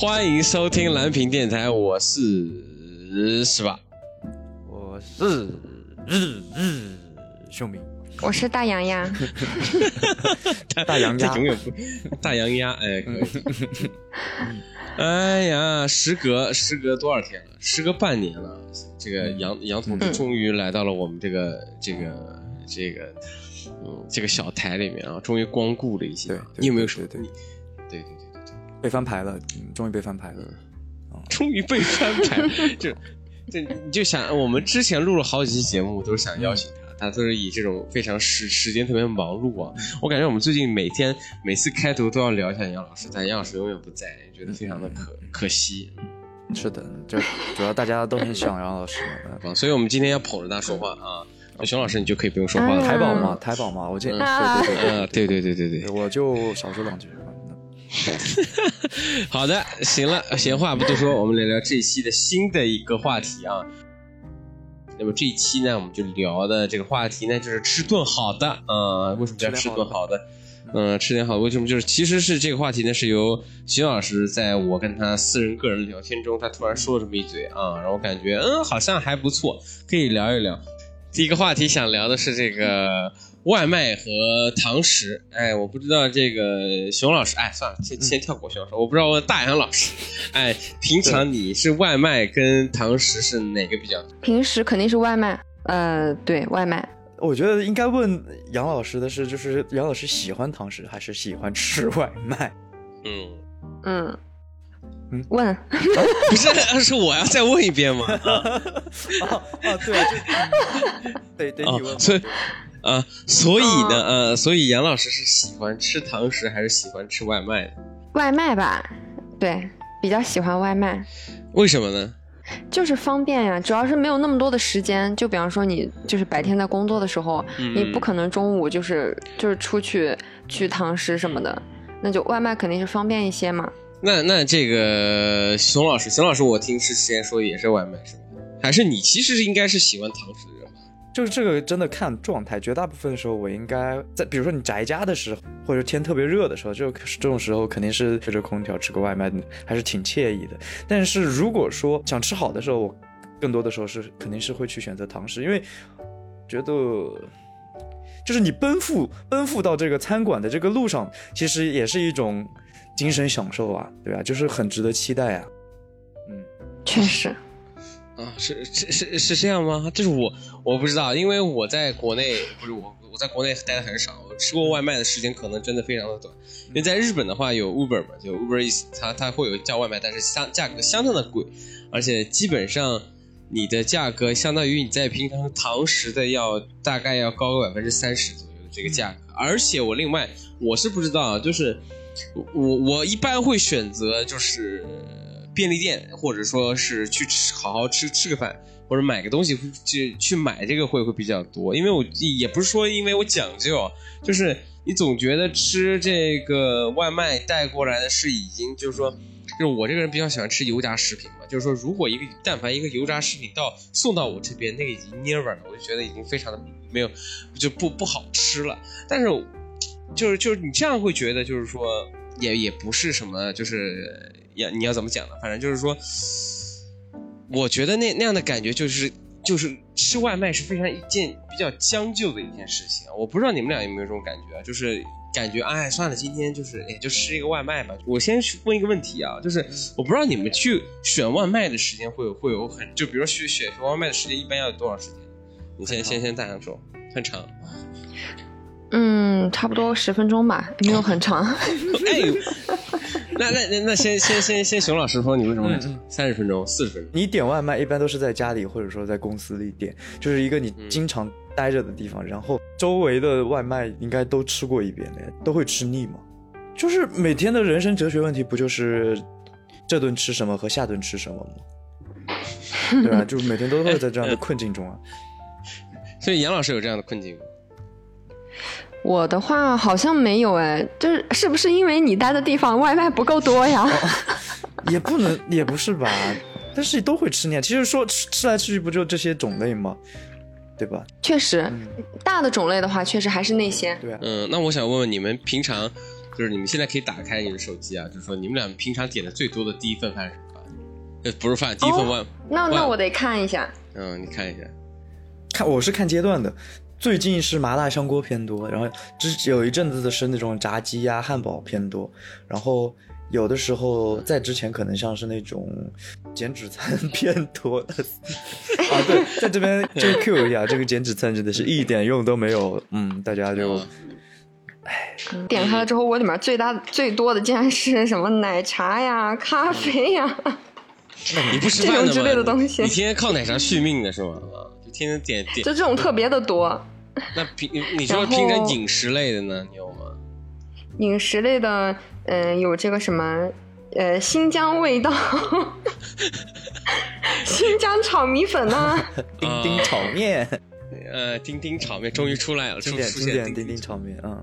欢迎收听蓝屏电台，我是十八，我是秀明，我是大洋鸭。大洋鸭永远不大洋鸭，哎，可以。哎呀，时隔多少天了？时隔半年了。这个杨同志终于来到了我们这个小台里面啊，终于光顾了一些。你有没有什么？对，被翻牌了，终于被翻牌了，终于被翻牌。这你就想，我们之前录了好几期节目，都是想邀请他都是以这种非常时间特别忙碌啊。我感觉我们最近每次开头都要聊一下杨老师，但杨老师永远不在，觉得非常的可惜。是的，就主要大家都很想杨老师，所以我们今天要捧着他说话啊。熊老师，你就可以不用说话了。台宝嘛，我这对，我就少说两句。好的，行了，闲话不多说，我们来聊这一期的新的一个话题啊。那么这一期呢，我们就聊的这个话题呢，就是吃顿好的啊。为什么叫吃顿好的？吃点好的为什么？就是其实是这个话题呢，是由徐老师在我跟他私人个人聊天中，他突然说了这么一嘴啊，然后感觉好像还不错，可以聊一聊。第一个话题想聊的是这个外卖和堂食。哎，我不知道这个熊老师，哎，算了，先跳过熊老师，我不知道我大洋老师，哎，平常你是外卖跟堂食是哪个比较？平时肯定是外卖，对，外卖。我觉得应该问杨老师的是，就是杨老师喜欢堂食还是喜欢吃外卖？问不是，是我要再问一遍吗？对，得你问。所以杨老师是喜欢吃堂食还是喜欢吃外卖的？外卖吧，对，比较喜欢外卖。为什么呢？就是方便呀，主要是没有那么多的时间。就比方说你就是白天在工作的时候，你不可能中午就是出去堂食什么的，那就外卖肯定是方便一些嘛。那这个熊老师，我听之前说也是外卖是吧？还是你其实应该是喜欢堂食的人吧？就是这个真的看状态，绝大部分的时候我应该在，比如说你宅家的时候，或者天特别热的时候，这种时候肯定是吹着空调吃个外卖，还是挺惬意的。但是如果说想吃好的时候，我更多的时候是肯定是会去选择堂食，因为觉得就是你奔赴到这个餐馆的这个路上，其实也是一种精神享受啊，对吧？就是很值得期待啊。确实。啊，是这样吗？这是我不知道，因为我在国内不是我在国内待的很少，我吃过外卖的时间可能真的非常的短。因为在日本的话有 Uber 嘛，就 Uber Eats， 它会有叫外卖，但是价格相当的贵，而且基本上你的价格相当于你在平常堂食的大概要高个 30% 左右的这个价格。而且我另外我是不知道，就是我一般会选择就是便利店，或者说是去好好吃个饭，或者买个东西去买这个会比较多。因为我也不是说因为我讲究，就是你总觉得吃这个外卖带过来的是已经就是说，就是我这个人比较喜欢吃油炸食品嘛，就是说如果但凡一个油炸食品送到我这边，那个已经蔫味了，我就觉得已经非常的没有，就不好吃了。但是就是你这样会觉得，就是说也不是什么，就是你要怎么讲呢？反正就是说，我觉得那样的感觉就是吃外卖是非常一件比较将就的一件事情。我不知道你们俩有没有这种感觉啊？就是感觉哎算了，今天就是也就吃一个外卖吧。我先问一个问题啊，就是我不知道你们去选外卖的时间会有很，就比如说去选外卖的时间一般要多少时间？你先大声说，很长。差不多10分钟吧，没有很长。哎，那先熊老师说，你为什么很长？30分钟、40分钟？你点外卖一般都是在家里或者说在公司里点，就是一个你经常待着的地方，然后周围的外卖应该都吃过一遍的，都会吃腻嘛。就是每天的人生哲学问题，不就是这顿吃什么和下顿吃什么吗？对吧？就是每天都会在这样的困境中啊。所以杨老师有这样的困境吗？我的话好像没有哎，就是是不是因为你待的地方外卖不够多呀？也不能，也不是吧，但是都会吃腻。其实说吃来吃去不就这些种类吗？对吧？确实，大的种类的话，确实还是那些。对啊。那我想问问你们平常就是你们现在可以打开你的手机啊，就是说你们俩平常点的最多的第一份饭是什么？不是饭，第一份饭。那我得看一下。嗯，你看一下。看，我是看阶段的。最近是麻辣香锅偏多，然后有一阵子的是那种炸鸡呀、汉堡偏多，然后有的时候在之前可能像是那种减脂餐偏多的啊，对，在这边就 Q 一下，这个减脂餐真的是一点用都没有，嗯，大家就，哎，点开了之后，我里面最多的竟然是什么奶茶呀、咖啡呀，你不吃饭的吗？这种之类的东西，你天天靠奶茶续命的是吗？天天点就这种特别的多。那你说平常饮食类的呢，你有吗？饮食类的，有这个什么，新疆味道，新疆炒米粉啊，丁丁炒面，丁丁炒面终于出来了，出现丁丁炒面啊，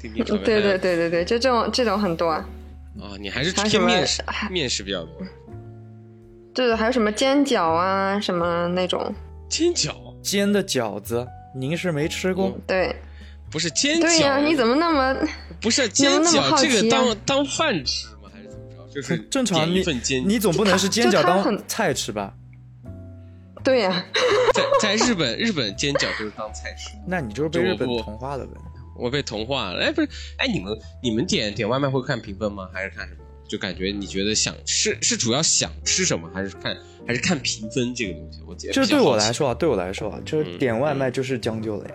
丁丁炒面，对对对对对，就这种很多。哦，你还是偏面食比较多。对，还有什么煎饺啊，什么那种。煎的饺子您是没吃过、嗯、对，不是煎饺，对呀、啊、你怎么那么不是煎饺、啊、这个当饭吃吗？还是怎么着？就是正常一份煎，你总不能是煎饺当菜吃吧？对呀、啊、在日本煎饺就是当菜吃。那你就是被日本同化了呗。我被同化了。哎，不是，哎，你们点外卖会看评分吗？还是看什么？就感觉你觉得想吃是主要想吃什么，还是看评分这个东西？我觉得就是对我来说啊，就是点外卖就是将就了呀。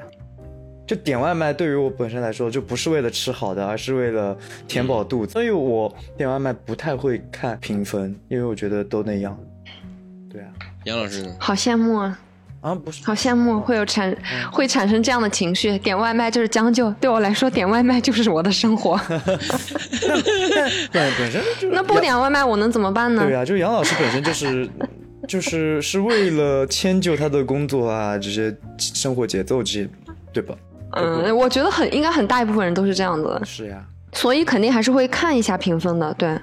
就点外卖对于我本身来说，就不是为了吃好的，而是为了填饱肚子。所以我点外卖不太会看评分，因为我觉得都那样。对啊，杨老师呢？好羡慕啊！啊，不是，好羡慕会产生这样的情绪。点外卖就是将就，对我来说，点外卖就是我的生活。那不点外卖我能怎么办呢？对啊，就杨老师本身就是为了迁就他的工作啊，这些生活节奏这些，对吧？嗯，我觉得应该很大一部分人都是这样子的。是呀、啊，所以肯定还是会看一下评分的，对。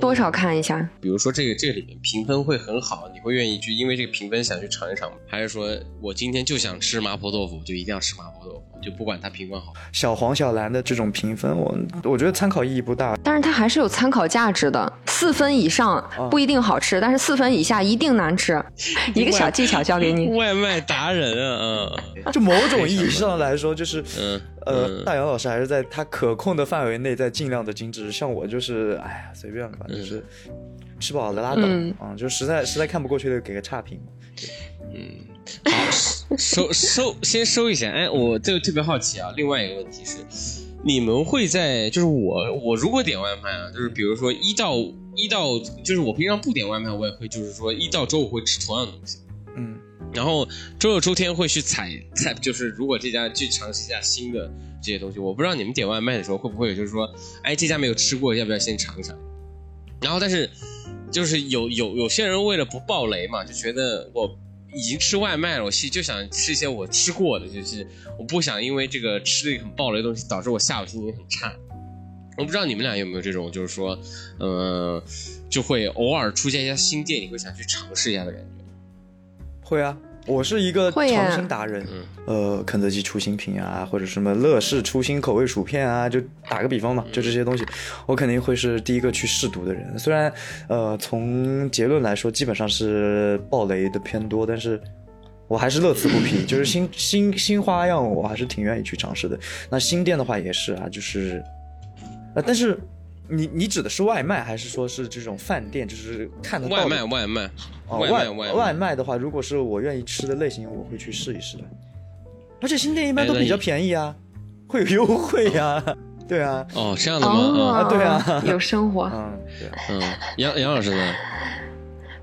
多少看一下，比如说这个里面评分会很好，你会愿意去因为这个评分想去尝一尝，还是说我今天就想吃麻婆豆腐，就一定要吃麻婆豆腐，就不管它评分好？小黄小蓝的这种评分，我觉得参考意义不大，但是它还是有参考价值的。4分以上不一定好吃，但是4分以下一定难吃。一个小技巧教给你，外卖达人啊，就某种意义上来说，就是大杨老师还是在他可控的范围内在尽量的精致，像我就是哎呀随便了吧，就是吃饱了拉倒、就实在看不过去的给个差评。嗯，好，先收一下。哎，我就特别好奇啊，另外一个问题是，你们会在就是我如果点外卖啊，就是比如说一到就是我平常不点外卖，我也会就是说一到周五会吃同样的东西。嗯。然后周六周天会去踩，就是如果这家去尝试一下新的这些东西。我不知道你们点外卖的时候会不会就是说，哎，这家没有吃过，要不要先尝一尝？然后但是就是有些人为了不爆雷嘛，就觉得我已经吃外卖了，我就想吃一些我吃过的，就是我不想因为这个吃的很爆雷的东西导致我下午心情很差。我不知道你们俩有没有这种，就是说，就会偶尔出现一家新店，你会想去尝试一下的感觉。会啊，我是一个尝鲜达人、肯德基出新品啊，或者什么乐事出新口味薯片啊，就打个比方嘛，就这些东西我肯定会是第一个去试毒的人。虽然从结论来说基本上是爆雷的偏多，但是我还是乐此不疲，就是新花样我还是挺愿意去尝试的。那新店的话也是啊，就是但是你指的是外卖还是说是这种饭店？就是看得到的外卖、哦、外卖的话，如果是我愿意吃的类型，我会去试一试的。而且新店一般都比较便宜啊，会有优惠啊、哦、对啊。哦，这样的吗？哦、啊，对啊，有生活。嗯，对、啊。嗯，杨老师呢？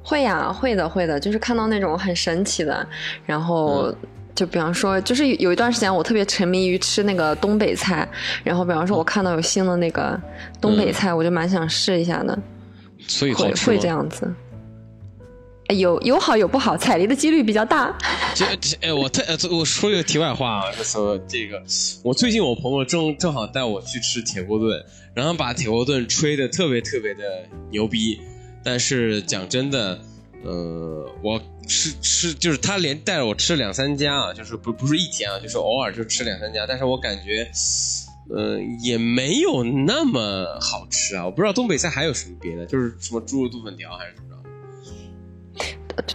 会呀、啊，会的，就是看到那种很神奇的，然后。就比方说，就是有一段时间我特别沉迷于吃那个东北菜，然后比方说我看到有新的那个东北菜，我就蛮想试一下的。所以好吃吗？会这样子，有好有不好，踩雷的几率比较大。我说一个题外话啊，这个我最近我朋友正好带我去吃铁锅炖，然后把铁锅炖吹得特别特别的牛逼，但是讲真的。我吃就是他连带着我吃2-3家啊，就是不是一天啊，就是偶尔就吃2-3家，但是我感觉也没有那么好吃啊。我不知道东北菜还有什么别的，就是什么猪肉炖粉条还是什么。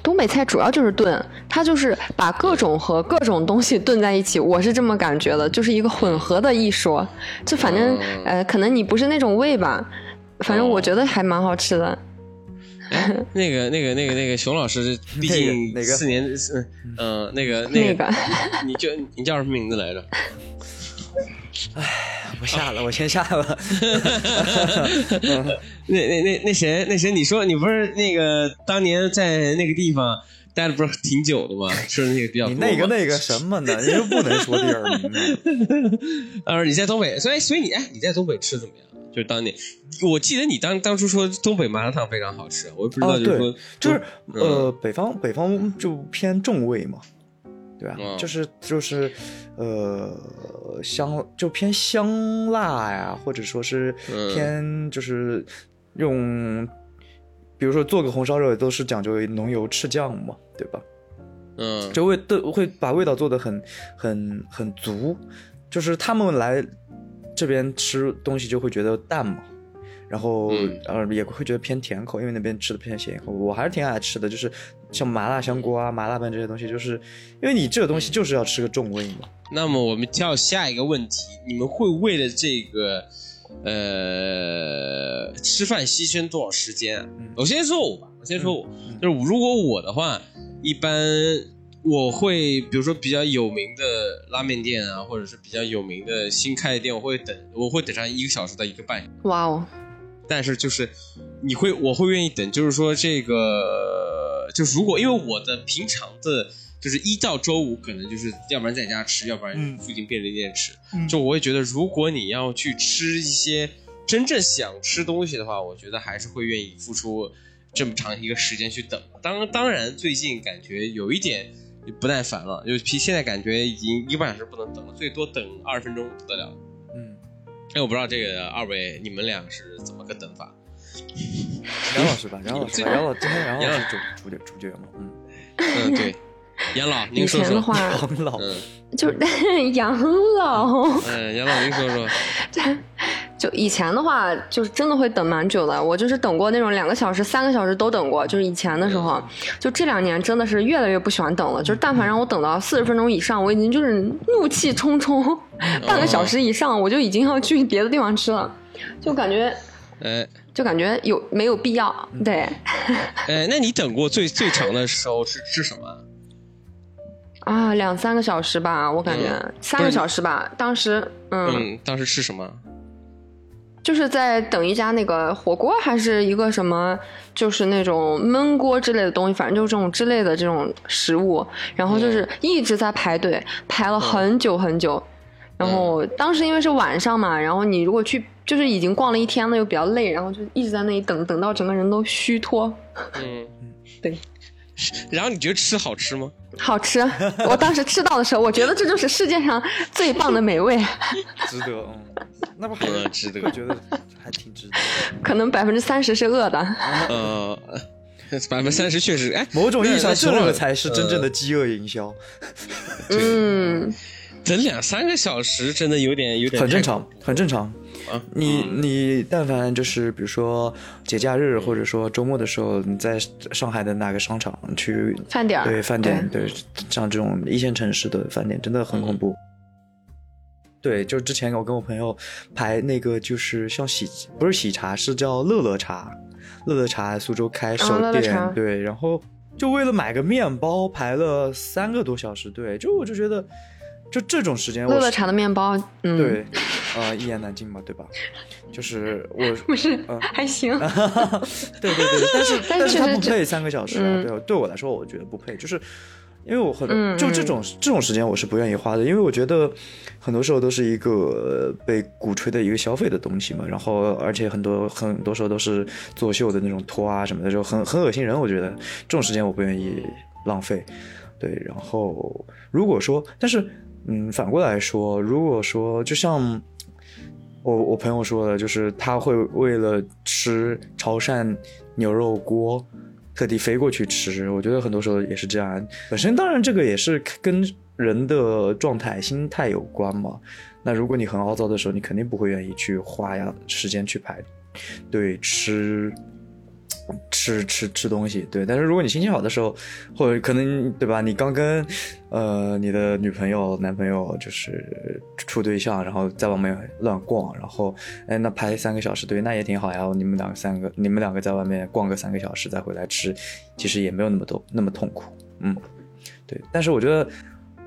东北菜主要就是炖，它就是把各种和各种东西炖在一起，我是这么感觉的，就是一个混合的一说。就反正可能你不是那种味吧，反正我觉得还蛮好吃的。那个熊老师，毕竟4年，你叫什么名字来着？哎，不下了，我先下了。那谁，你说你不是那个当年在那个地方待了不是挺久的吗？吃的那个比较多。你那个什么呢？你又不能说地儿名。你在东北，所以你在东北吃怎么样？就是当年，我记得你当初说东北麻辣烫非常好吃，我也不知道就是说，北方就偏重味嘛，对吧？就是香就偏香辣呀，或者说是偏就是用，比如说做个红烧肉都是讲究浓油赤酱嘛，对吧？就会把味道做得很足，就是他们来。这边吃东西就会觉得淡嘛，然后也会觉得偏甜口，因为那边吃的偏咸口。我还是挺爱吃的，就是像麻辣香锅啊、麻辣拌这些东西，就是因为你这个东西就是要吃个重味嘛。那么我们跳下一个问题，你们会为了这个吃饭牺牲多少时间啊？我先说我，就是如果我的话，一般我会比如说比较有名的拉面店啊，或者是比较有名的新开的店，我会等上1个小时到1个半小时。哇哦！但是就是我会愿意等，就是说这个就是如果因为我的平常的就是1到周5可能就是要不然在家吃，要不然附近便利店吃。就我也觉得如果你要去吃一些真正想吃东西的话，我觉得还是会愿意付出这么长一个时间去等。当然最近感觉有一点。不耐烦了，现在感觉已经1个半小时不能等了，最多等20分钟不得了。我不知道这个二位你们俩是怎么个等法？杨老师主角嘛，对，杨老您说说。杨老您说说。就以前的话就是真的会等蛮久的，我就是等过那种2个小时3个小时都等过，就是以前的时候。就这2年真的是越来越不喜欢等了，就是但凡让我等到40分钟以上，我已经就是怒气冲冲，半个小时以上我就已经要去别的地方吃了，就感觉有没有必要。对。那你等过最长的时候是吃什么啊？2-3个小时吧，我感觉3个小时吧。当时吃什么？就是在等一家那个火锅，还是一个什么，就是那种焖锅之类的东西，反正就是这种之类的这种食物，然后就是一直在排队，排了很久很久。然后当时因为是晚上嘛，然后你如果去就是已经逛了一天了，又比较累，然后就一直在那里等，等到整个人都虚脱。对。然后你觉得吃好吃吗？好吃，我当时吃到的时候，我觉得这就是世界上最棒的美味，值得。那不还值得？我觉得还挺值得。可能30%是饿的。30%确实，某种意义上这个才是真正的饥饿营销。等2-3个小时真的有点很正常，很正常。你但凡就是比如说节假日或者说周末的时候，你在上海的哪个商场去饭点，对饭点，对像这种一线城市的饭点真的很恐怖。对，就之前我跟我朋友排那个就是像不是喜茶，是叫乐乐茶，苏州开首店，对，然后就为了买个面包排了3个多小时队，就我就觉得。就这种时间，乐乐茶的面包，对，一言难尽嘛，对吧？就是我不是还行，对，但是它不配3个小时啊，对我来说，我觉得不配，就是因为我就这种时间我是不愿意花的，因为我觉得很多时候都是一个被鼓吹的一个消费的东西嘛，然后而且很多时候都是作秀的那种拖啊什么的，就很恶心人，我觉得这种时间我不愿意浪费，对，然后如果说，但是。反过来说，如果说就像我朋友说的，就是他会为了吃潮汕牛肉锅特地飞过去吃，我觉得很多时候也是这样。本身当然这个也是跟人的状态心态有关嘛。那如果你很凹糟的时候，你肯定不会愿意去花时间去排队吃东西，对。但是如果你心情好的时候，或者可能对吧，你刚跟你的女朋友男朋友就是处对象，然后在外面乱逛，然后那排3个小时队那也挺好呀，你们两个在外面逛个3个小时再回来吃，其实也没有那么痛苦，嗯，对。但是我觉得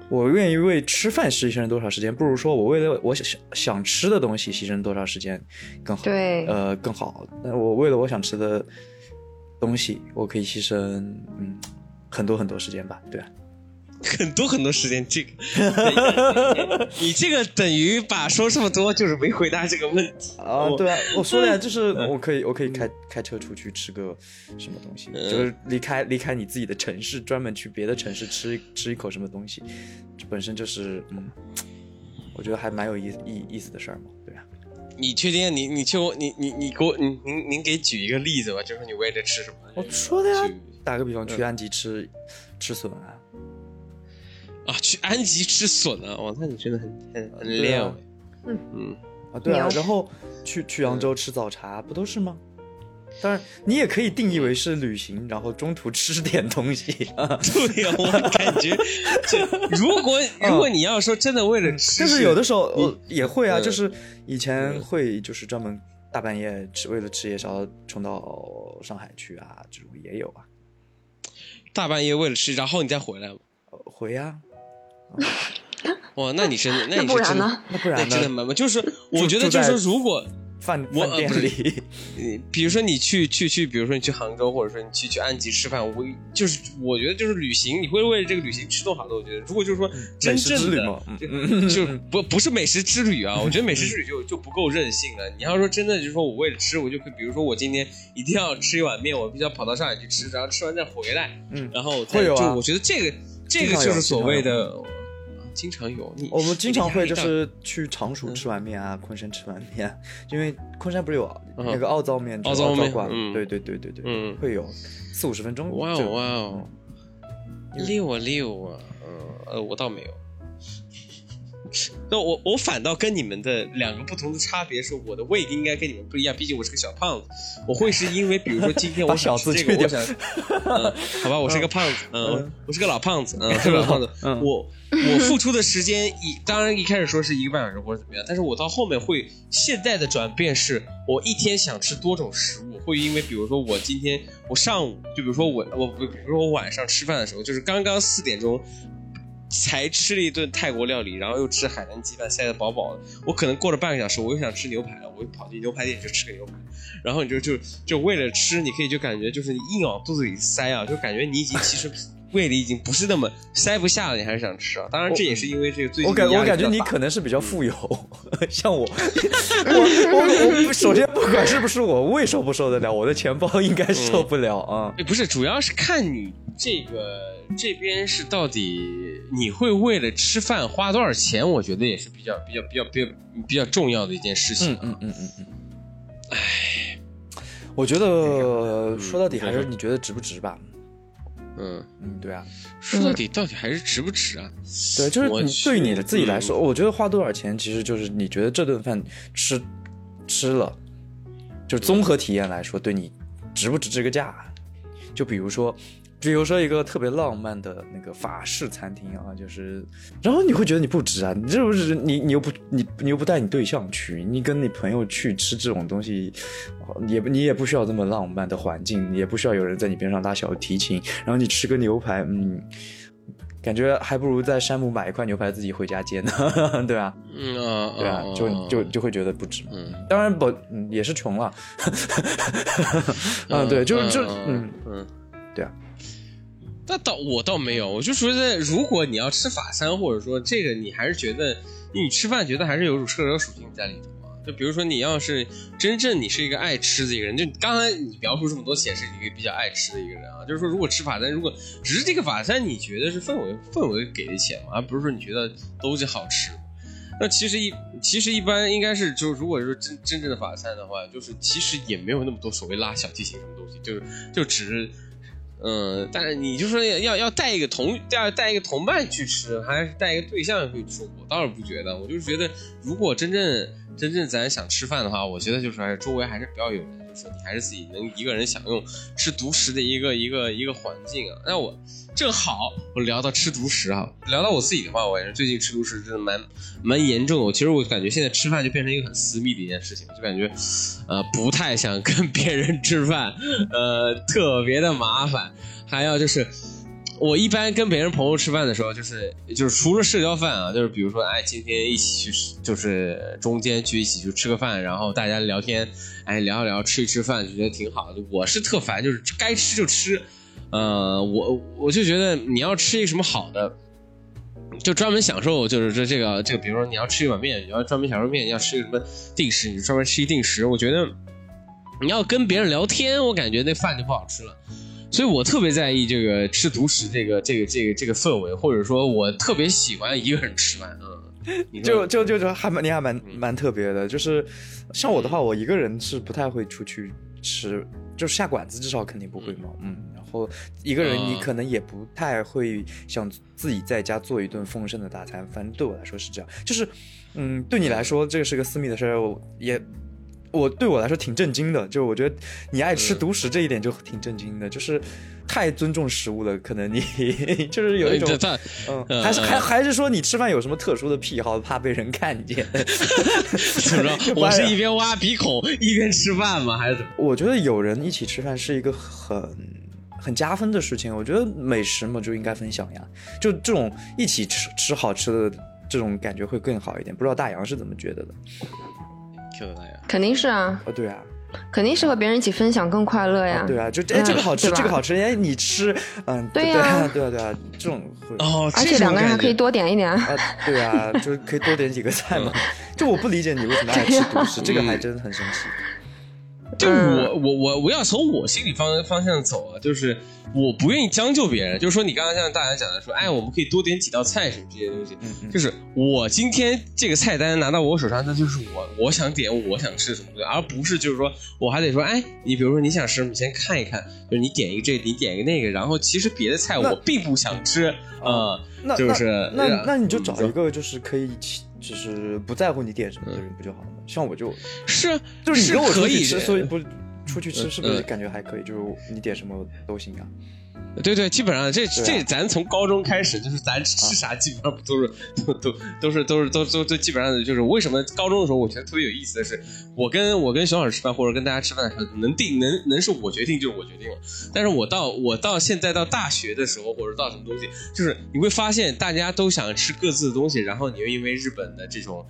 我愿意为吃饭牺牲多少时间，不如说我为了我想吃的东西牺牲多少时间更好，对，更好。但我为了我想吃的东西，我可以牺牲很多很多时间吧，对啊，很多时间，这个你这个等于把说这么多就是没回答这个问题啊，对啊，我说的呀，就是我可以开车出去吃个什么东西，就是离开你自己的城市，专门去别的城市吃一口什么东西，这本身就是我觉得还蛮有意思的事儿嘛，对啊。你确定您给举一个例子吧，就是你为了吃什么？我说的呀，打个比方，去安吉吃笋啊。啊，去安吉吃笋啊！哇，那你真的很累，啊。对啊，然后去扬州吃早茶，不都是吗？当然，你也可以定义为是旅行，然后中途吃点东西啊。对啊，我感觉，如果你要说真的为了吃，就是有的时候我也会啊，就是以前会就是专门大半夜为了吃夜宵冲到上海去啊，这种也有啊。大半夜为了吃，然后你再回来吗？回呀，哇，那你真的，那你是真的，那真的蛮蛮，就是我觉得就是说，如果饭店里，比如说你比如说你去杭州，或者说你去安吉吃饭，我觉得就是旅行，你会为这个旅行吃多少的？我觉得如果就是说真正的，就不是美食之旅啊，我觉得美食之旅就不够任性了。你要说真的就是说我为了吃，我就比如说我今天一定要吃一碗面，我必须要跑到上海去吃，然后吃完再回来，然后再就我觉得这个就是所谓的经常有，我们经常会就是去常熟吃碗面啊，昆山吃碗面，因为昆山不是有那个奥灶面，奥灶馆，对，会有40-50分钟。哇哦，溜啊，我倒没有。那我反倒跟你们的两个不同的差别是，我的胃应该跟你们不一样，毕竟我是个小胖子，我会是因为比如说今天我想吃这个，我想，好吧，我是个胖子，我是个老胖子，是个老胖子，我付出的时间当然一开始说是1个半小时或者怎么样，但是我到后面会现在的转变是，我一天想吃多种食物，会因为比如说我今天我上午就比如说我晚上吃饭的时候，就是刚刚4点钟。才吃了一顿泰国料理，然后又吃海南鸡饭，塞得饱饱的。我可能过了半个小时，我又想吃牛排了，我又跑去牛排店就吃个牛排。然后你就为了吃，你可以就感觉就是你硬往肚子里塞啊，就感觉你已经其实胃里已经不是那么塞不下了，你还是想吃啊。当然这也是因为这个最近我感觉你可能是比较富有，像我，我首先不管是不是我胃受不受得了，我的钱包应该受不了啊。不是，主要是看你这个。这边是到底你会为了吃饭花多少钱？我觉得也是比较重要的一件事情。哎，我觉得说到底还是你觉得值不值吧？对啊，说到底还是值不值啊？对，就是你对你的自己来说，我觉得花多少钱其实就是你觉得这顿饭吃了，就综合体验来说，对你值不值这个价？就比如说一个特别浪漫的那个法式餐厅啊，就是，然后你会觉得你不值啊，你这不是你又不带你对象去，你跟你朋友去吃这种东西，你也不需要这么浪漫的环境，你也不需要有人在你边上拉小提琴，然后你吃个牛排，感觉还不如在山姆买一块牛排自己回家煎呢，对吧？对啊，就会觉得不值。当然不，也是穷了，对，对啊。那我倒没有，我就觉得如果你要吃法餐，或者说这个你还是觉得你吃饭觉得还是有社交属性在里头啊。就比如说你要是真正你是一个爱吃的一个人，就刚才你描述这么多显示你一个比较爱吃的一个人啊，就是说如果吃法餐，如果只是这个法餐你觉得是氛围给的钱嘛，而不是说你觉得东西好吃。那其实一般应该是，就是如果是真正的法餐的话，就是其实也没有那么多所谓拉小提琴什么东西，就只是。但是你就说要带一个同伴去吃，还是带一个对象去吃，我倒是不觉得。我就是觉得，如果真正咱想吃饭的话，我觉得就是还是周围还是比较有人，就是你还是自己能一个人享用吃独食的一个环境啊。那我正好我聊到吃独食啊，聊到我自己的话，我也是最近吃独食真的蛮严重的。其实我感觉现在吃饭就变成一个很私密的一件事情，就感觉不太想跟别人吃饭，特别的麻烦。还有就是我一般跟别人朋友吃饭的时候，就是除了社交饭啊，就是比如说，哎，今天一起去，就是中间去一起去吃个饭，然后大家聊天，哎，聊一聊，吃一吃饭，就觉得挺好的。我是特烦，就是该吃就吃，我就觉得你要吃一个什么好的，就专门享受，就是这个，比如说你要吃一碗面，你要专门享受面，要吃一个什么定食，你就专门吃一定食。我觉得你要跟别人聊天，我感觉那饭就不好吃了。所以我特别在意这个吃独食这个氛围，或者说我特别喜欢一个人吃饭。就你还蛮特别的，就是像我的话，我一个人是不太会出去吃，就是下馆子至少肯定不会嘛。然后一个人你可能也不太会想自己在家做一顿丰盛的大餐，反正对我来说是这样。就是对你来说这个是个私密的事儿，我对我来说挺震惊的，就是我觉得你爱吃独食这一点就挺震惊的，就是太尊重食物了，可能你就是有一种，还是说你吃饭有什么特殊的癖好，怕被人看见？怎么着？我是一边挖鼻孔一边吃饭吗？还是怎么？我觉得有人一起吃饭是一个很加分的事情。我觉得美食嘛就应该分享呀，就这种一起吃好吃的这种感觉会更好一点。不知道大洋是怎么觉得的？肯定是啊，对啊，肯定是和别人一起分享更快乐呀。对啊，就这个好吃，这个好吃，哎，你吃，对啊，对啊，这种会哦，而且两个人还可以多点一点啊。对啊，就是可以多点几个菜嘛。就我不理解你为什么爱吃独食，这个还真很神奇。就我要从我心理方向走啊，就是我不愿意将就别人，就是说你刚刚像大家讲的说，哎，我们可以多点几道菜什么这些东西，就是我今天这个菜单拿到我手上，那就是我想点我想吃什么东西，而不是就是说我还得说，哎，你比如说你想吃什么，你先看一看，就是你点一个这个，你点一个那个，然后其实别的菜我并不想吃啊，就是那你就找一个就是可以。就是不在乎你点什么的人不就好了吗？像我就是就是你跟我出去吃，所以不出去吃是不是感觉还可以？就是你点什么都行啊。对，基本上这咱从高中开始就是咱吃啥基本上都基本上就是为什么高中的时候我觉得特别有意思的是，我跟小老师吃饭或者跟大家吃饭的时候能是我决定就是我决定了，但是我到现在到大学的时候或者到什么东西，就是你会发现大家都想吃各自的东西，然后你又因为日本的这种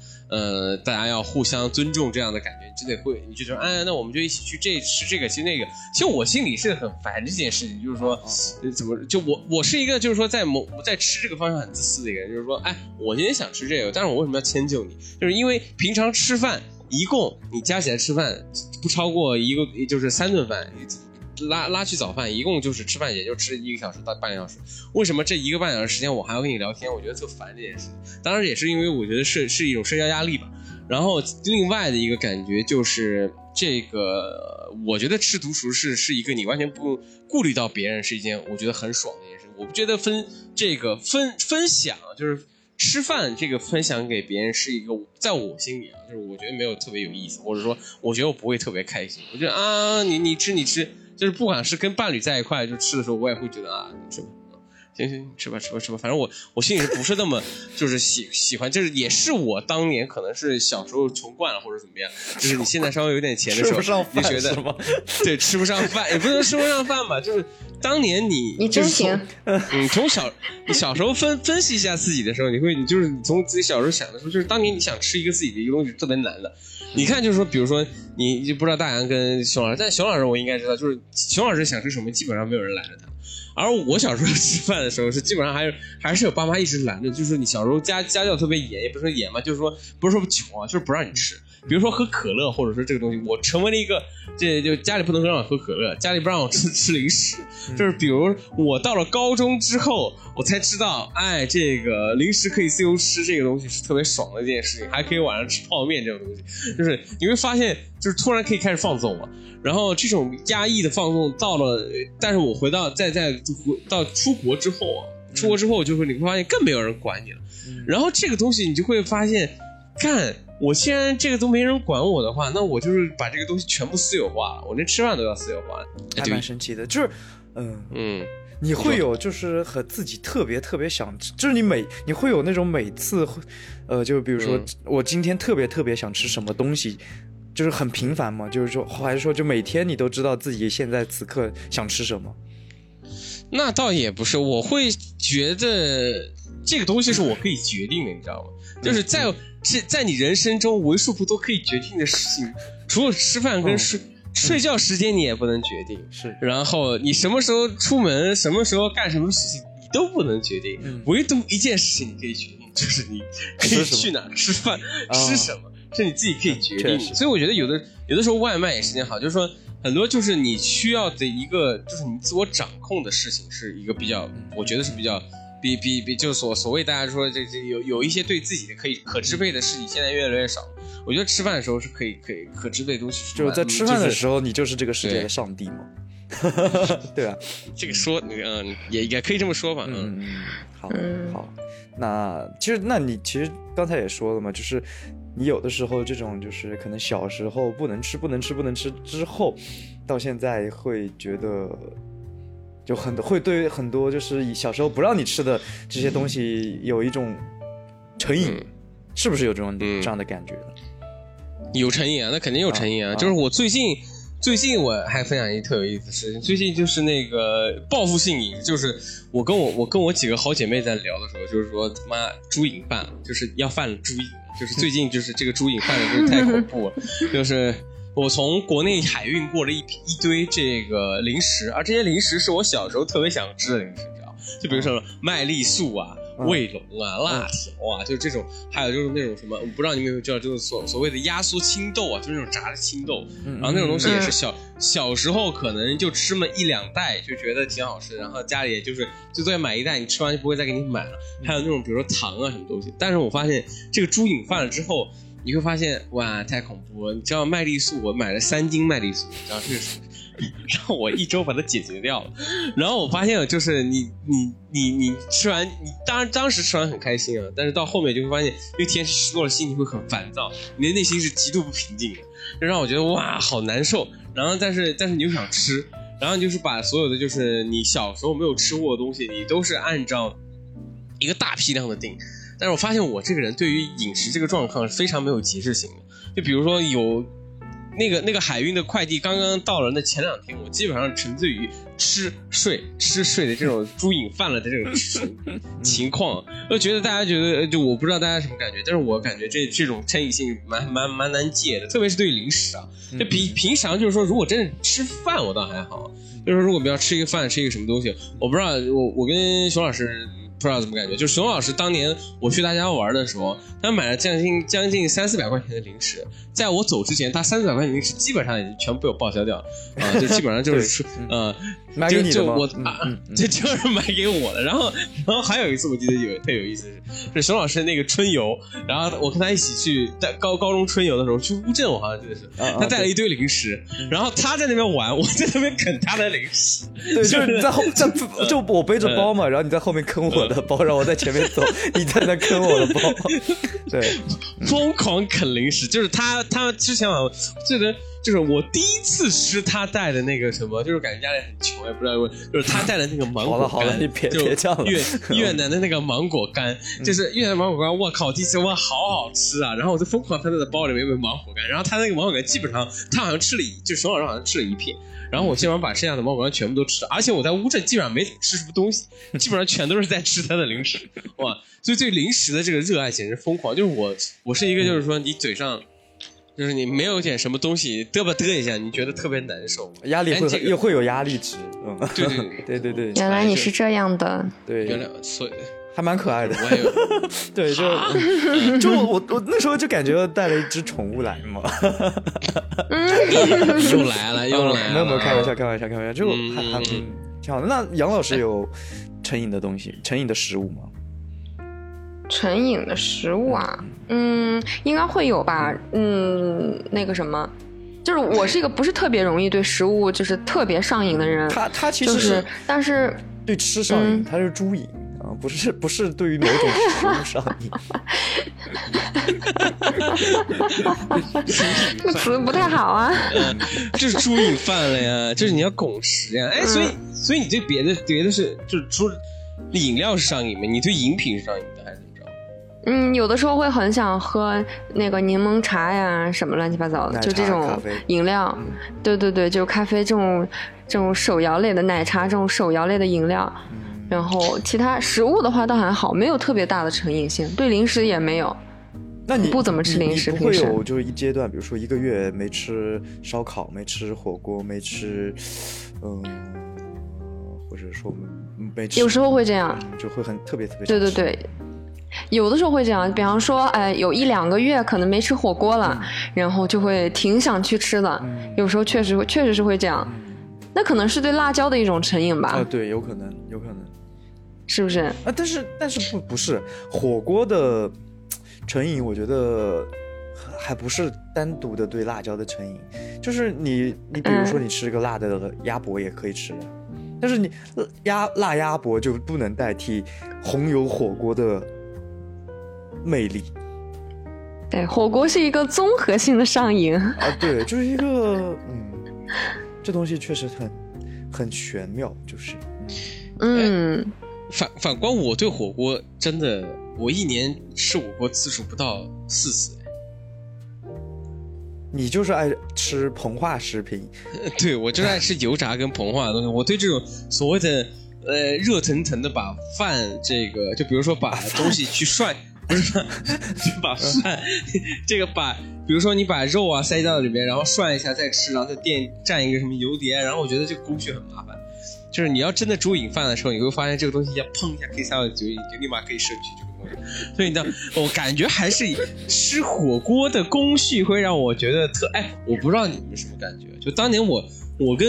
大家要互相尊重这样的感觉，真的会你就说哎那我们就一起去吃这个吃那个，其实我心里是很烦这件事情，就是说。怎么就我是一个就是说在吃这个方向很自私的一个人，就是说哎我今天想吃这个，但是我为什么要迁就你，就是因为平常吃饭一共你加起来吃饭不超过一个就是3顿饭，拉去早饭一共就是吃饭也就吃1个小时到半个小时，为什么这1个半小时时间我还要跟你聊天，我觉得特烦这件事。当然也是因为我觉得是一种社交压力吧。然后另外的一个感觉就是这个我觉得吃独食是一个你完全不顾虑到别人是一件我觉得很爽的一件事。我不觉得分享就是吃饭这个分享给别人是一个在我心里啊，就是我觉得没有特别有意思，或者说我觉得我不会特别开心。我觉得啊你吃，就是不管是跟伴侣在一块就吃的时候，我也会觉得啊你吃吧行吃吧，反正我心里不是那么就是喜欢，就是也是我当年可能是小时候穷惯了或者怎么样，就是你现在稍微有点钱的时候，吃不上饭是吗？对，吃不上饭也不能吃不上饭吧，就是当年你真行，你从小时候分析一下自己的时候，你就是你从自己小时候想的时候，就是当年你想吃一个自己的一个东西特别难的。你看就是说比如说你就不知道大洋跟熊老师，但熊老师我应该知道，就是熊老师想吃什么基本上没有人拦着他。而我小时候吃饭的时候是基本上还是有爸妈一直拦着，就是你小时候家教特别严，也不是说严嘛，就是说不是说不穷啊，就是不让你吃，比如说喝可乐或者说这个东西，我成为了一个这就家里不能让我喝可乐，家里不让我吃零食，就是比如我到了高中之后我才知道，哎，这个零食可以自由吃这个东西是特别爽的一件事情，还可以晚上吃泡面这种东西，就是你会发现就是突然可以开始放纵了，然后这种压抑的放纵到了，但是我回到再到出国之后啊，出国之后就会你会发现更没有人管你了，然后这个东西你就会发现，干，我既然这个都没人管我的话，那我就是把这个东西全部私有化了，我连吃饭都要私有化了，还蛮神奇的，就是你会有就是和自己特别特别想，就是你会有那种每次就比如说我今天特别特别想吃什么东西，就是很频繁嘛，就是说还是说就每天你都知道自己现在此刻想吃什么。那倒也不是，我会觉得这个东西是我可以决定的，你知道吗？就是在你人生中为数不多可以决定的事情，除了吃饭跟睡觉时间你也不能决定，是。然后你什么时候出门，什么时候干什么事情你都不能决定，唯独一件事情你可以决定，就是你可以去哪吃饭，吃什么是你自己可以决定的。所以我觉得有的时候外卖也是件好，就是说很多就是你需要的一个就是你自我掌控的事情，是一个比较我觉得是比较比就是所谓大家说这有一些对自己的可支配的事情现在越来越少。我觉得吃饭的时候是可以可支配的东西，就是在吃饭的时候你就是这个世界的上帝嘛。对吧？这个说也可以这么说吧。好，那你其实刚才也说了嘛，就是你有的时候这种就是可能小时候不能吃之后，到现在会觉得就很会对很多就是小时候不让你吃的这些东西有一种成瘾，是不是有这样的感觉？有成瘾啊，那肯定有成瘾啊！就是我最近我还分享一个特有意思的事情，最近就是那个报复性瘾，就是我跟我几个好姐妹在聊的时候，就是说妈猪瘾犯了，就是要犯了猪瘾，就是最近就是这个猪瘾犯了，就是太恐怖了，就是我从国内海运过了一堆这个零食，而这些零食是我小时候特别想吃的零食，你知道，就比如说麦丽素啊、卫龙啊、辣条啊，就是这种，还有就是那种什么，我不知道你们有没有知道，就是所谓的压缩青豆啊，就是那种炸的青豆，然后那种东西也是小时候可能就吃么一两袋就觉得挺好吃，然后家里也就是就再买一袋，你吃完就不会再给你买了。还有那种比如说糖啊什么东西，但是我发现这个猪瘾犯了之后，你会发现哇太恐怖了，你知道麦丽素我买了3斤麦丽素，你知道这个是然后我一周把它解决掉了，然后我发现就是你吃完，你当时吃完很开心啊，但是到后面就会发现，因为甜食吃多了，心情会很烦躁，你的内心是极度不平静的，就让我觉得哇好难受。然后但是你又想吃，然后就是把所有的就是你小时候没有吃过的东西，你都是按照一个大批量的定。但是我发现我这个人对于饮食这个状况是非常没有节制性的，就比如说有。那个海运的快递刚刚到了，那前两天我基本上沉醉于吃睡的这种猪瘾犯了的这种情况，我觉得大家觉得就我不知道大家什么感觉，但是我感觉这种成瘾性蛮难戒的，特别是对零食啊，这比平常就是说如果真的吃饭我倒还好，就是说如果不要吃一个饭吃一个什么东西，我不知道我跟熊老师。不知道怎么感觉，就是熊老师当年我去他家玩的时候，他买了将近300-400块钱的零食，在我走之前，他300-400块钱零食基本上已经全部被我报销掉了啊，就基本上就是买给你的吗？这就是买给我的。然后还有一次我记得特有意思是熊老师那个春游，然后我跟他一起去高中春游的时候去乌镇，我好像记得是他带了一堆零食，然后他在那边玩，我在那边啃他的零食，对，就是你在后在就我背着包嘛，然后你在后面啃我。的包让我在前面走，你在那啃我的包，对，疯狂啃零食，就是他之前我记得就是我第一次吃他带的那个什么，就是感觉家里很穷也不知道，就是他带的那个芒果干，好了，你别这样了，越南的那个芒果干，就是越南芒果干，我靠，第一次哇好好吃啊！然后我就疯狂翻他的包里面有芒果干，然后他那个芒果干基本上他好像吃了就是熊老师好像吃了一片。然后我基本上把剩下的芒果干全部都吃了，而且我在乌镇基本上没吃什么东西，基本上全都是在吃他的零食，哇！所以对零食的这个热爱简直疯狂。就是我是一个就是说你嘴上，就是你没有点什么东西嘚吧嘚一下，你觉得特别难受，压力又会有压力值，对对对对对。原来你是这样的，对，原来所以还蛮可爱的。对，就我那时候就感觉带了一只宠物来嘛。又来了又来了，没有没有，开玩笑，就还挺好的。那杨老师有成瘾的东西，成瘾的食物吗？成瘾的食物啊，应该会有吧。那个什么，就是我是一个不是特别容易对食物就是特别上瘾的人。他其实是，但是对吃上瘾，他是猪瘾啊，不是对于某种食物上瘾。这词不太好啊。这是猪瘾犯了呀，就是你要拱食呀。哎，所以你对别的是就是猪饮料是上瘾吗？你对饮品是上瘾的还是？有的时候会很想喝那个柠檬茶呀，什么乱七八糟的，就这种饮料。对对对，就咖啡这种手摇类的奶茶，这种手摇类的饮料。然后其他食物的话倒还好，没有特别大的成瘾性，对零食也没有。那你不怎么吃零食？不会有就是一阶段，比如说一个月没吃烧烤，没吃火锅，没吃，或者说没吃。有时候会这样，就会很特别。对对对。有的时候会这样，比方说有一两个月可能没吃火锅了，然后就会挺想去吃的，有时候确实是会这样。那可能是对辣椒的一种成瘾吧。对，有可能是不是啊？但是不是火锅的成瘾，我觉得还不是单独的对辣椒的成瘾。就是你比如说你吃个辣的鸭脖也可以吃，但是你辣鸭脖就不能代替红油火锅的魅力。对，火锅是一个综合性的上瘾啊。对，就是一个这东西确实很玄妙，就是反观我对火锅真的，我一年吃火锅次数不到4次。你就是爱吃膨化食品。对，我就是爱吃油炸跟膨化的东西。我对这种所谓的热腾腾的把饭这个，就比如说把东西去涮。不是你把饭这个比如说你把肉啊塞到里面，然后涮一下再吃，然后再蘸一个什么油碟，然后我觉得这个工序很麻烦。就是你要真的煮瘾饭的时候，你会发现这个东西一下碰一下可以塞到嘴里，你就立马可以摄取这个东西。所以我感觉还是吃火锅的工序会让我觉得我不知道你们什么感觉。就当年我跟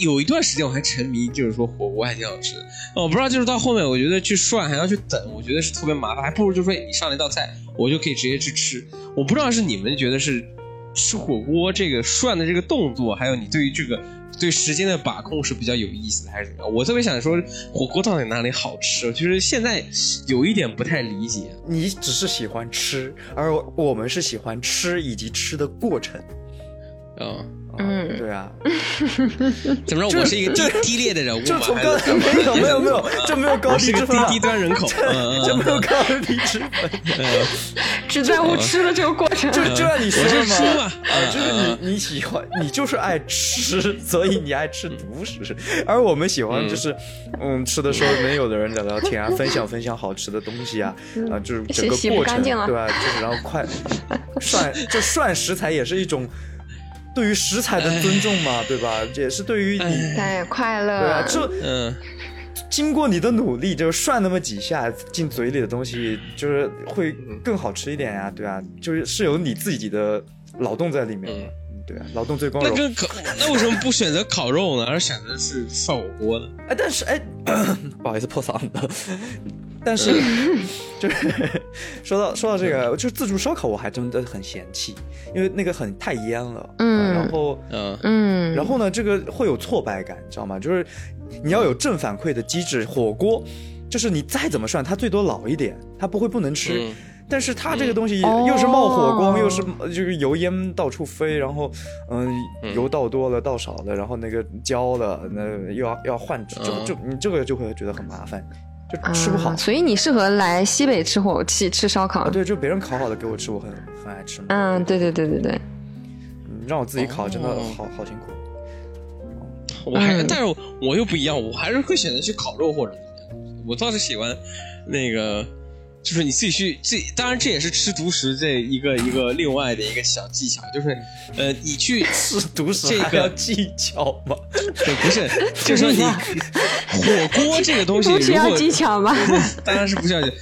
有一段时间我还沉迷，就是说火锅还挺好吃的。我不知道，就是到后面我觉得去涮还要去等，我觉得是特别麻烦，还不如就说你上了一道菜我就可以直接去吃。我不知道是你们觉得是吃火锅这个涮的这个动作，还有你对于这个对时间的把控是比较有意思的，还是怎么样？我特别想说火锅到底哪里好吃，就是现在有一点不太理解。你只是喜欢吃，而我们是喜欢吃以及吃的过程。对啊。怎么说，我是一个低劣的人物嘛？就从高没有，这没有高低之分，是低端人口，这没有高低之分，只在乎吃的这个过程。就让你说嘛，就是你喜欢，你就是爱吃，所以你爱吃独食，而我们喜欢就是吃的时候能有的人聊聊天啊，分享好吃的东西啊，啊，就是整个过程，对吧？就是然后快涮食材也是一种。对于食材的尊重嘛，对吧？也是对于你快乐，对啊，就经过你的努力，就是涮那么几下进嘴里的东西，就是会更好吃一点呀，对啊，就是有你自己的劳动在里面，对啊，劳动最光荣。那为什么不选择烤肉呢，而选择是涮火锅呢？但是不好意思破嗓子。但是就是说到这个，就是自助烧烤我还真的很嫌弃，因为那个太烟了，然后呢这个会有挫败感，你知道吗？就是你要有正反馈的机制。火锅就是你再怎么涮它最多老一点，它不能吃，但是它这个东西又是冒火光，又是就是油烟到处飞，然后油倒多了倒少了，然后那个焦了，那又要换，你这个就会觉得很麻烦，就吃不好。所以你适合来西北吃吃烧烤。对，就别人烤好的给我吃，我很爱吃。对，让我自己烤真的好辛苦。但是我又不一样，我还是会选择去烤肉或者怎么样。我倒是喜欢那个就是你自己去自己，当然这也是吃独食这一个另外的一个小技巧，就是你去吃独食这个技巧吗？对，不是，就是说你火锅这个东西，需要技巧吗？当然是不需要。就是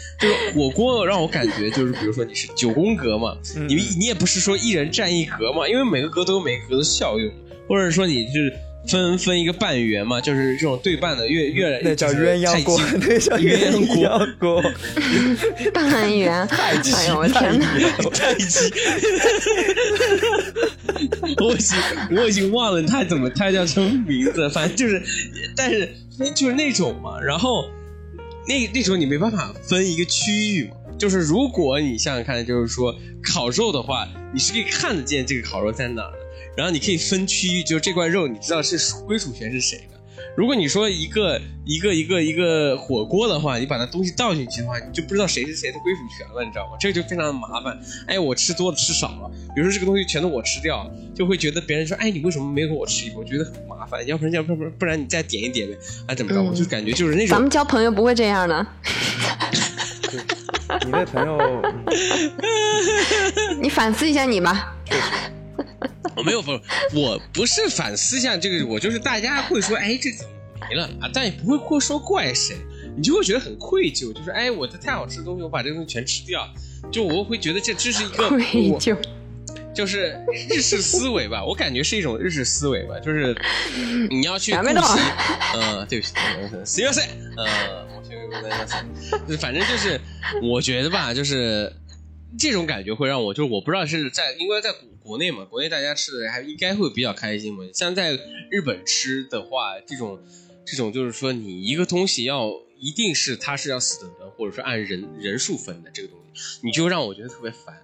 火锅让我感觉就是，比如说你是9宫格嘛，你也不是说一人占一格嘛，因为每个格都有每个格的效用，或者说你是。分一个半圆嘛，就是这种对半的越那叫鸳鸯锅，那叫鸳鸯锅，半圆，哎呦我天哪，太极，我已经忘了他叫什么名字，反正就是，但是就是那种嘛，然后那种你没办法分一个区域嘛。就是如果你想想看，就是说烤肉的话，你是可以看得见这个烤肉在哪儿的，然后你可以分区域，就是这块肉你知道是归属权是谁的。如果你说一个火锅的话，你把它东西倒进去的话，你就不知道谁是谁的归属权了，你知道吗？这个就非常的麻烦。哎，我吃多了吃少了，比如说这个东西全都我吃掉了，就会觉得别人说，哎，你为什么没和我吃一口？我觉得很麻烦，要不然你再点一点呗，啊怎么着？我就感觉就是那种咱们交朋友不会这样的。你那朋友，你反思一下你吧。我没有，我不是反思一下这个，我就是大家会说，哎，这怎么没了啊？但也不会说怪谁，你就会觉得很愧疚，就是哎，我这太好吃的东西，我把这个东西全吃掉，就我会觉得这是一个愧疚，就是日式思维吧，我感觉是一种日式思维吧，就是你要去顾惜，对不起，すみません，反正就是我觉得吧，就是这种感觉会让我，就是我不知道是在应该在。国内嘛，国内大家吃的还应该会比较开心嘛。像在日本吃的话，这种就是说，你一个东西要一定是它是要死等的，或者说按人数分的这个东西，你就让我觉得特别烦。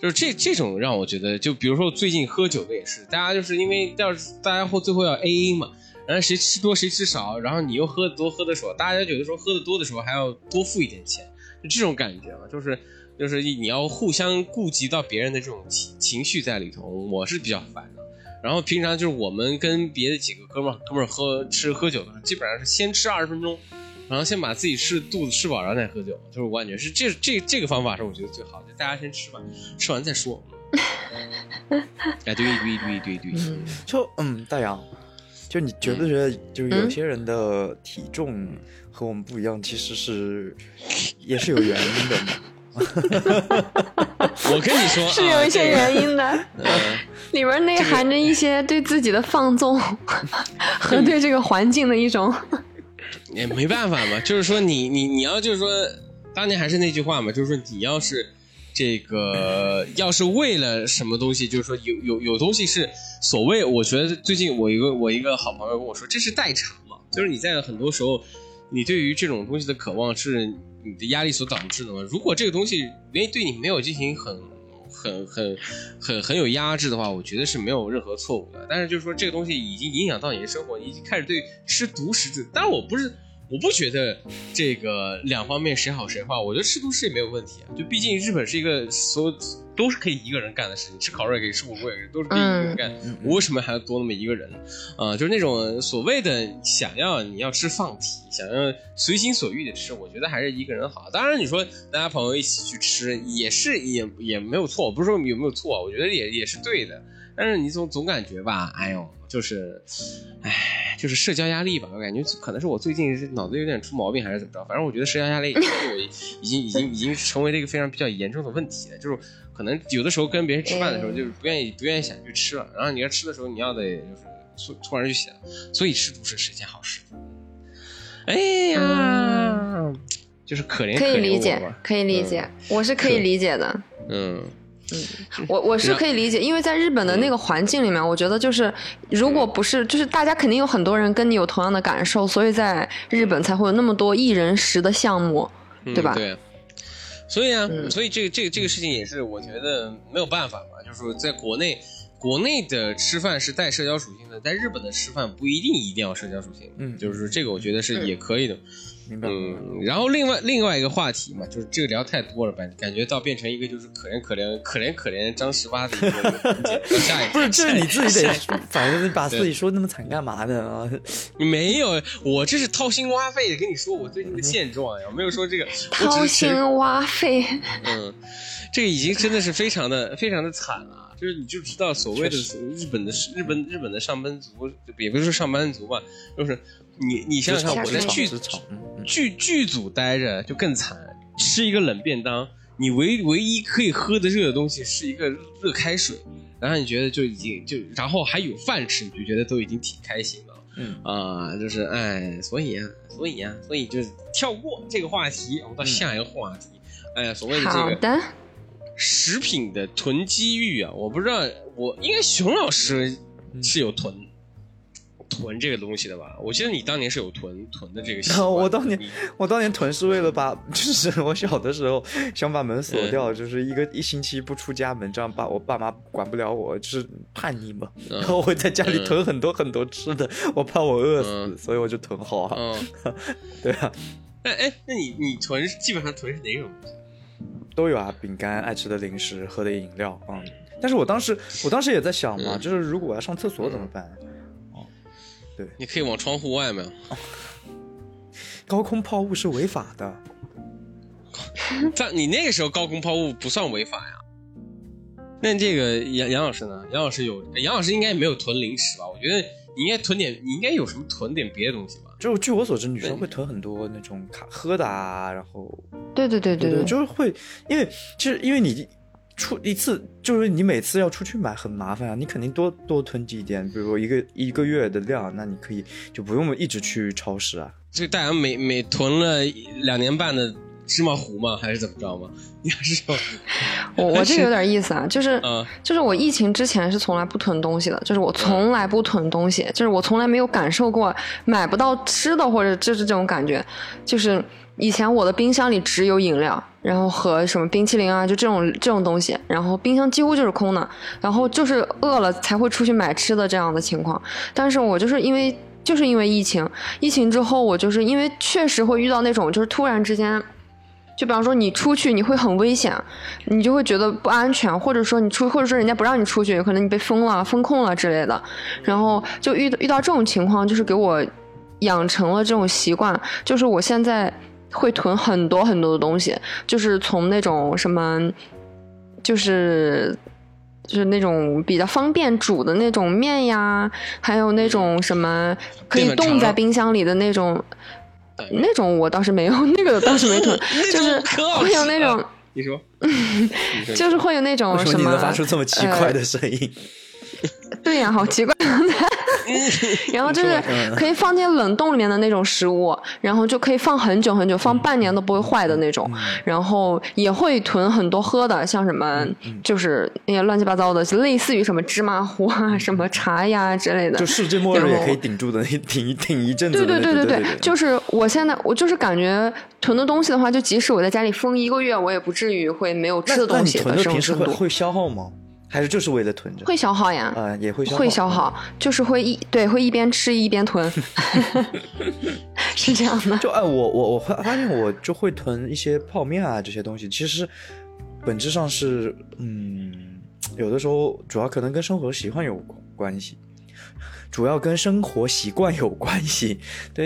就是这种让我觉得，就比如说最近喝酒的也是，大家就是因为要大家最后要 AA 嘛，然后谁吃多谁吃少，然后你又喝得多喝得少，大家有的时候喝得多的时候还要多付一点钱，就这种感觉嘛，就是你要互相顾及到别人的这种情绪在里头，我是比较烦的。然后平常就是我们跟别的几个哥们儿喝酒的，基本上是先吃20分钟，然后先把自己肚子吃饱，然后再喝酒。就是我感觉是这个方法是我觉得最好的，大家先吃吧，吃完再说。哎，对，大洋，就你觉不觉得就是有些人的体重和我们不一样，其实是也是有原因的嘛？我跟你说是有一些原因的，里边内含着一些对自己的放纵和对这个环境的一种也没办法嘛，就是说你要就是说当年还是那句话嘛，就是说你要是这个要是为了什么东西，就是说有东西是所谓，我觉得最近我一个好朋友跟我说，这是代偿嘛，就是你在很多时候你对于这种东西的渴望是你的压力所导致的吗？如果这个东西对你没有进行很有压制的话，我觉得是没有任何错误的。但是就是说这个东西已经影响到你的生活，你已经开始对吃独食的。当然我不觉得这个两方面谁好谁坏，我觉得吃独食也没有问题啊。就毕竟日本是一个所有都是可以一个人干的事情，吃烤肉也可以，吃火锅也可以，都是可以一个人干。我为什么还要多那么一个人？就是那种所谓的想要你要吃放题，想要随心所欲的吃，我觉得还是一个人好。当然你说大家朋友一起去吃也是也没有错，我不是说有没有错，我觉得也是对的。但是你总感觉吧，哎呦，就是社交压力吧，我感觉可能是我最近脑子有点出毛病还是怎么着，反正我觉得社交压力已经成为了一个非常比较严重的问题了，就是可能有的时候跟别人吃饭的时候就是不愿意想去吃了，然后你要吃的时候你要的就是突然就想，所以吃独食是一件好事。哎呀，就是可怜我吧，可以理解、我是可以理解的。我是可以理解，因为在日本的那个环境里面，我觉得就是如果不是就是大家肯定有很多人跟你有同样的感受，所以在日本才会有那么多1人食的项目，对吧？对，所以这个事情也是我觉得没有办法嘛，就是在国内的吃饭是带社交属性的，在日本的吃饭不一定要社交属性，就是这个我觉得是也可以的。明白。嗯，然后另外一个话题嘛，就是这个聊太多了吧，感觉到变成一个就是可怜张十八的一个。不是，这是你自己得，反正把自己说那么惨干嘛的啊？没有，我这是掏心挖肺的跟你说我最近的现状呀，没有说这个掏心挖肺。嗯，这个已经真的是非常的非常的惨了。就是你就知道所谓的日本的上班族，也不是说上班族吧，就是你想想看，我在剧组待着就更惨，吃一个冷便当，你唯一可以喝的热的东西是一个热开水，然后你觉得就已经就然后还有饭吃，你就觉得都已经挺开心了。嗯啊、就是哎，所以就跳过这个话题，我们到下一个话题。哎，所谓的这个。食品的囤积欲啊，我不知道，我应该熊老师是有囤这个东西的吧？我记得你当年是有囤的这个习惯。我当年囤是为了把，就是我小的时候想把门锁掉，就是一星期不出家门，这样我爸妈管不了我，就是叛逆嘛。然后我在家里囤很多很多吃的，我怕我饿死，所以我就囤好啊。对啊。那你囤基本上囤是哪种？都有啊，饼干、爱吃的零食、喝的饮料，嗯。但是我当时也在想嘛，就是如果我要上厕所怎么办？哦，对，你可以往窗户外面。高空抛物是违法的。但你那个时候高空抛物不算违法呀。那这个杨老师呢？杨老师应该没有囤零食吧？我觉得你应该囤点，你应该有什么囤点别的东西吧？就据我所知，女生会囤很多那种喝的啊，然后。对，就是会，因为你出一次，就是你每次要出去买很麻烦啊，你肯定多囤积一点，比如说一个月的量，那你可以就不用一直去超市啊。这大家每囤了2年半的芝麻糊吗？还是怎么着吗？你还是我这个有点意思啊，就是我疫情之前是从来不囤东西的，就是我从来不囤东西，就是我从来没有感受过买不到吃的或者就是这种感觉，就是。以前我的冰箱里只有饮料，然后和什么冰淇淋啊，就这种东西，然后冰箱几乎就是空的，然后就是饿了才会出去买吃的这样的情况。但是我就是因为疫情之后，我就是因为确实会遇到那种就是突然之间。就比方说你出去你会很危险，你就会觉得不安全，或者说人家不让你出去，可能你被封了、封控了之类的，然后就遇到这种情况，就是给我养成了这种习惯，就是我现在。会囤很多很多的东西，就是从那种什么，就是那种比较方便煮的那种面呀，还有那种什么可以冻在冰箱里的那种我倒是没有，那个倒是没囤，就是会有那种，你说，就是会有那种什么，为什么你能发出这么奇怪的声音？对呀、啊，好奇怪。然后就是可以放进冷冻里面的那种食物，然后就可以放很久很久，放半年都不会坏的那种。然后也会囤很多喝的，像什么就是那些乱七八糟的，类似于什么芝麻糊啊、什么茶呀之类的。就世界末日也可以顶住的，顶一阵子的。对，就是我现在我就是感觉囤的东西的话，就即使我在家里封1个月，我也不至于会没有吃的东西的。那你囤的平时会消耗吗？还是就是为了囤着？会消耗呀，也会消耗，就是会一边吃一边囤，是这样的。就我会发现我就会囤一些泡面啊这些东西，其实本质上是有的时候主要可能跟生活习惯有关系。对，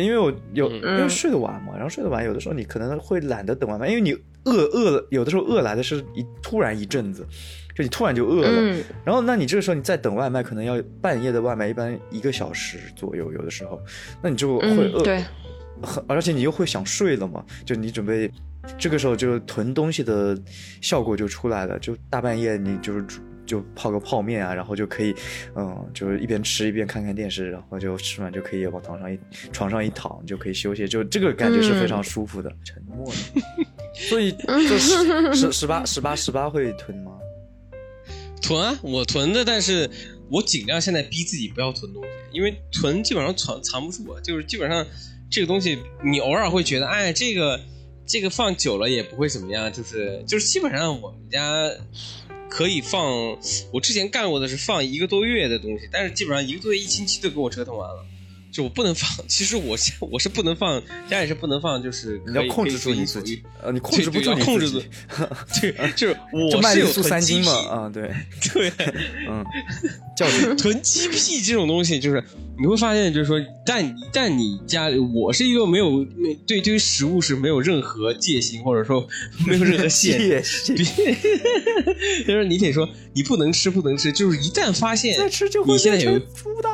因为我因为睡得晚嘛，然后睡得晚有的时候你可能会懒得等晚饭，因为你饿了，有的时候饿来的是突然一阵子，就你突然就饿了，然后那你这个时候你再等外卖，可能要半夜的外卖一般1个小时左右，有的时候那你就会饿，对，而且你又会想睡了嘛，就你准备这个时候就囤东西的效果就出来了，就大半夜你就泡个泡面啊，然后就可以就是一边吃一边看看电视，然后就吃完就可以往床上一躺就可以休息，就这个感觉是非常舒服的。沉默了。所以就十八会囤吗？囤啊，我囤的，但是我尽量现在逼自己不要囤东西，因为囤基本上藏不住啊，就是基本上这个东西你偶尔会觉得哎这个放久了也不会怎么样，就是基本上我们家。可以放，我之前干过的是放1个多月的东西，但是基本上1个多月1星期都给我折腾完了，就我不能放，其实我是不能放，家里是不能放，就是你要控制住你自己，你控制不住你自己，对，就是我是有囤鸡屁啊，对对，嗯，叫囤鸡屁这种东西，就是你会发现，就是说，但你家里，我是一个没有对于食物是没有任何戒心，或者说没有任何限，就是你可以说你不能吃，就是一旦发现再吃就会变成猪的。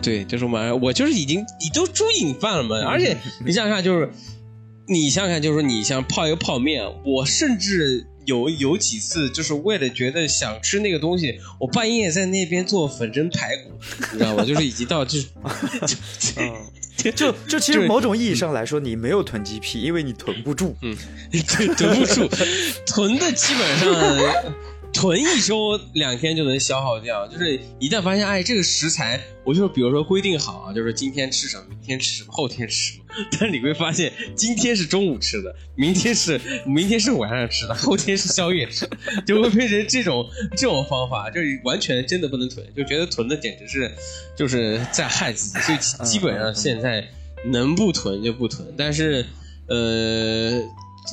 对，这种嘛，我就是已经你都猪瘾犯了嘛，而且你想想看，就是你想泡一个泡面，我甚至有几次就是为了觉得想吃那个东西，我半夜在那边做粉蒸排骨，你知道吗？就是已经到这就其实某种意义上来说，你没有囤鸡屁，因为你囤不住，囤不住，囤的基本上。囤一周2天就能消耗掉，就是一旦发现这个食材，我就比如说规定好啊，就是今天吃什么，明天吃什么，后天吃什么，但你会发现今天是中午吃的，明天是晚上吃的，后天是宵夜吃的，就会变成这种方法，就是完全真的不能囤，就觉得囤的简直是就是在害自己，所以基本上现在能不囤就不囤，但是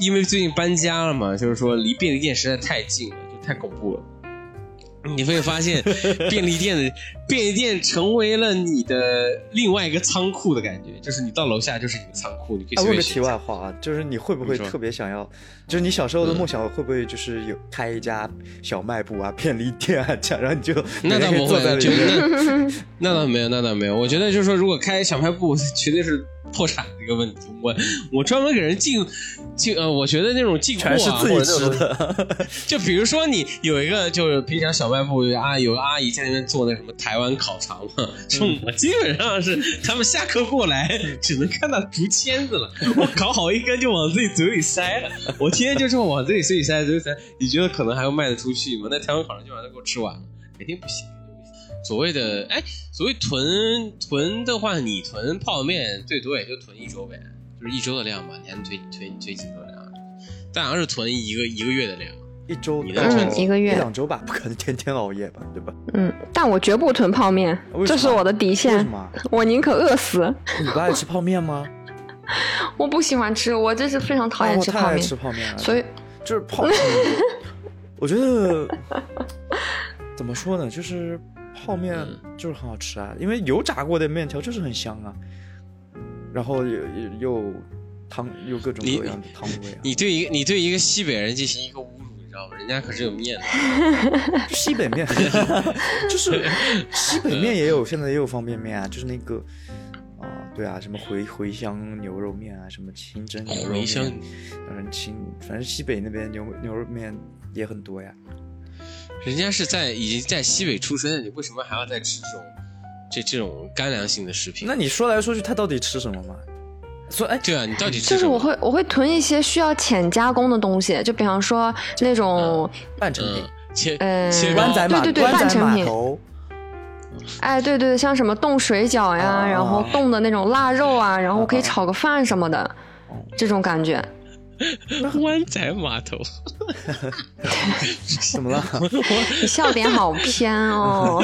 因为最近搬家了嘛，就是说离便利店实在太近了。太恐怖了，你会发现便利店成为了你的另外一个仓库的感觉，就是你到楼下就是你的仓库，你可以随便选。问个题外话啊，就是你会不会特别想要，就是你小时候的梦想会不会就是有开一家小卖部啊、便利店啊这样，然后你就那倒不会，那倒没有。我觉得就是说，如果开小卖部，绝对是破产这个问题。我专门给人进我觉得那种进货啊，全是自己吃的。就比如说你有一个就是平常小卖部有个阿姨在那边做那什么台湾烤肠嘛，我基本上是他们下课过来只能看到竹签子了，我烤好一根就往自己嘴里塞了，我天天就这么往自己嘴里塞，你觉得可能还会卖得出去吗？那台湾烤肠就把它给我吃完了，肯定不行。所谓囤的话，你囤泡面最多也就囤一周呗，就是一周的量吧，你还能囤几周量？但要是囤一个月的量，一周你一个月2周吧，不可能天天熬夜吧，对吧？嗯，但我绝不囤泡面，这是我的底线，我宁可饿死。你不爱吃泡面吗？我不喜欢吃，我这是非常讨厌吃泡面，我太爱吃泡面了，所以就是泡面，我觉得怎么说呢，就是。泡面就是很好吃啊，因为油炸过的面条就是很香啊，然后又各种各样的汤味啊。你对一个西北人进行一个侮辱，你知道吗？人家可是有面的，西北面就是西北面也有，现在也有方便面啊，就是那个对啊，什么茴香牛肉面啊，什么清蒸牛肉面，反正西北那边牛肉面也很多呀。人家是已经在西北出生的，你为什么还要再吃这种干粮性的食品？那你说来说去，他到底吃什么嘛？说对啊，你到底吃什么？就是我会囤一些需要浅加工的东西，就比方说那种半成品，湾仔码头，对，半成品。哎，对对，像什么冻水饺呀，然后冻的那种腊肉啊，然后可以炒个饭什么的，这种感觉。湾仔码头怎么了？你笑点好偏哦。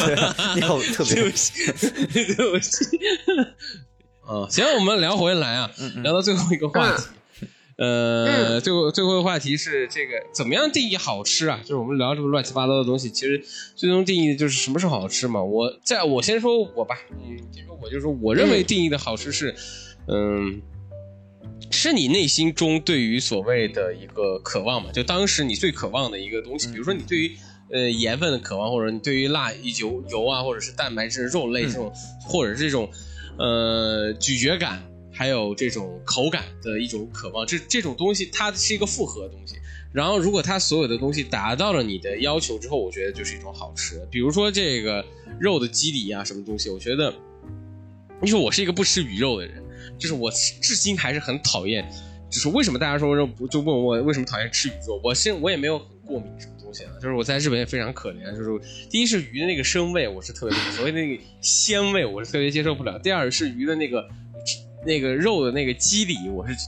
你好特别，对不起行，我们聊回来啊，聊到最后一个话题，最后一个话题是这个怎么样定义好吃啊，就是我们聊这么乱七八糟的东西，其实最终定义的就是什么是好吃嘛。我先说我吧，我就说我认为定义的好吃是是你内心中对于所谓的一个渴望嘛，就当时你最渴望的一个东西，比如说你对于盐分的渴望，或者你对于油啊，或者是蛋白质、肉类这种，或者这种咀嚼感，还有这种口感的一种渴望，这种东西它是一个复合的东西。然后如果它所有的东西达到了你的要求之后，我觉得就是一种好吃。比如说这个肉的肌理啊，什么东西，我觉得，你说我是一个不吃鱼肉的人。就是我至今还是很讨厌，就是为什么大家说就问我为什么讨厌吃鱼肉，我也没有很过敏什么东西的，就是我在日本也非常可怜，就是第一是鱼的那个生味我是特别所谓的那个鲜味我是特别接受不了，第二是鱼的那个肉的那个肌理，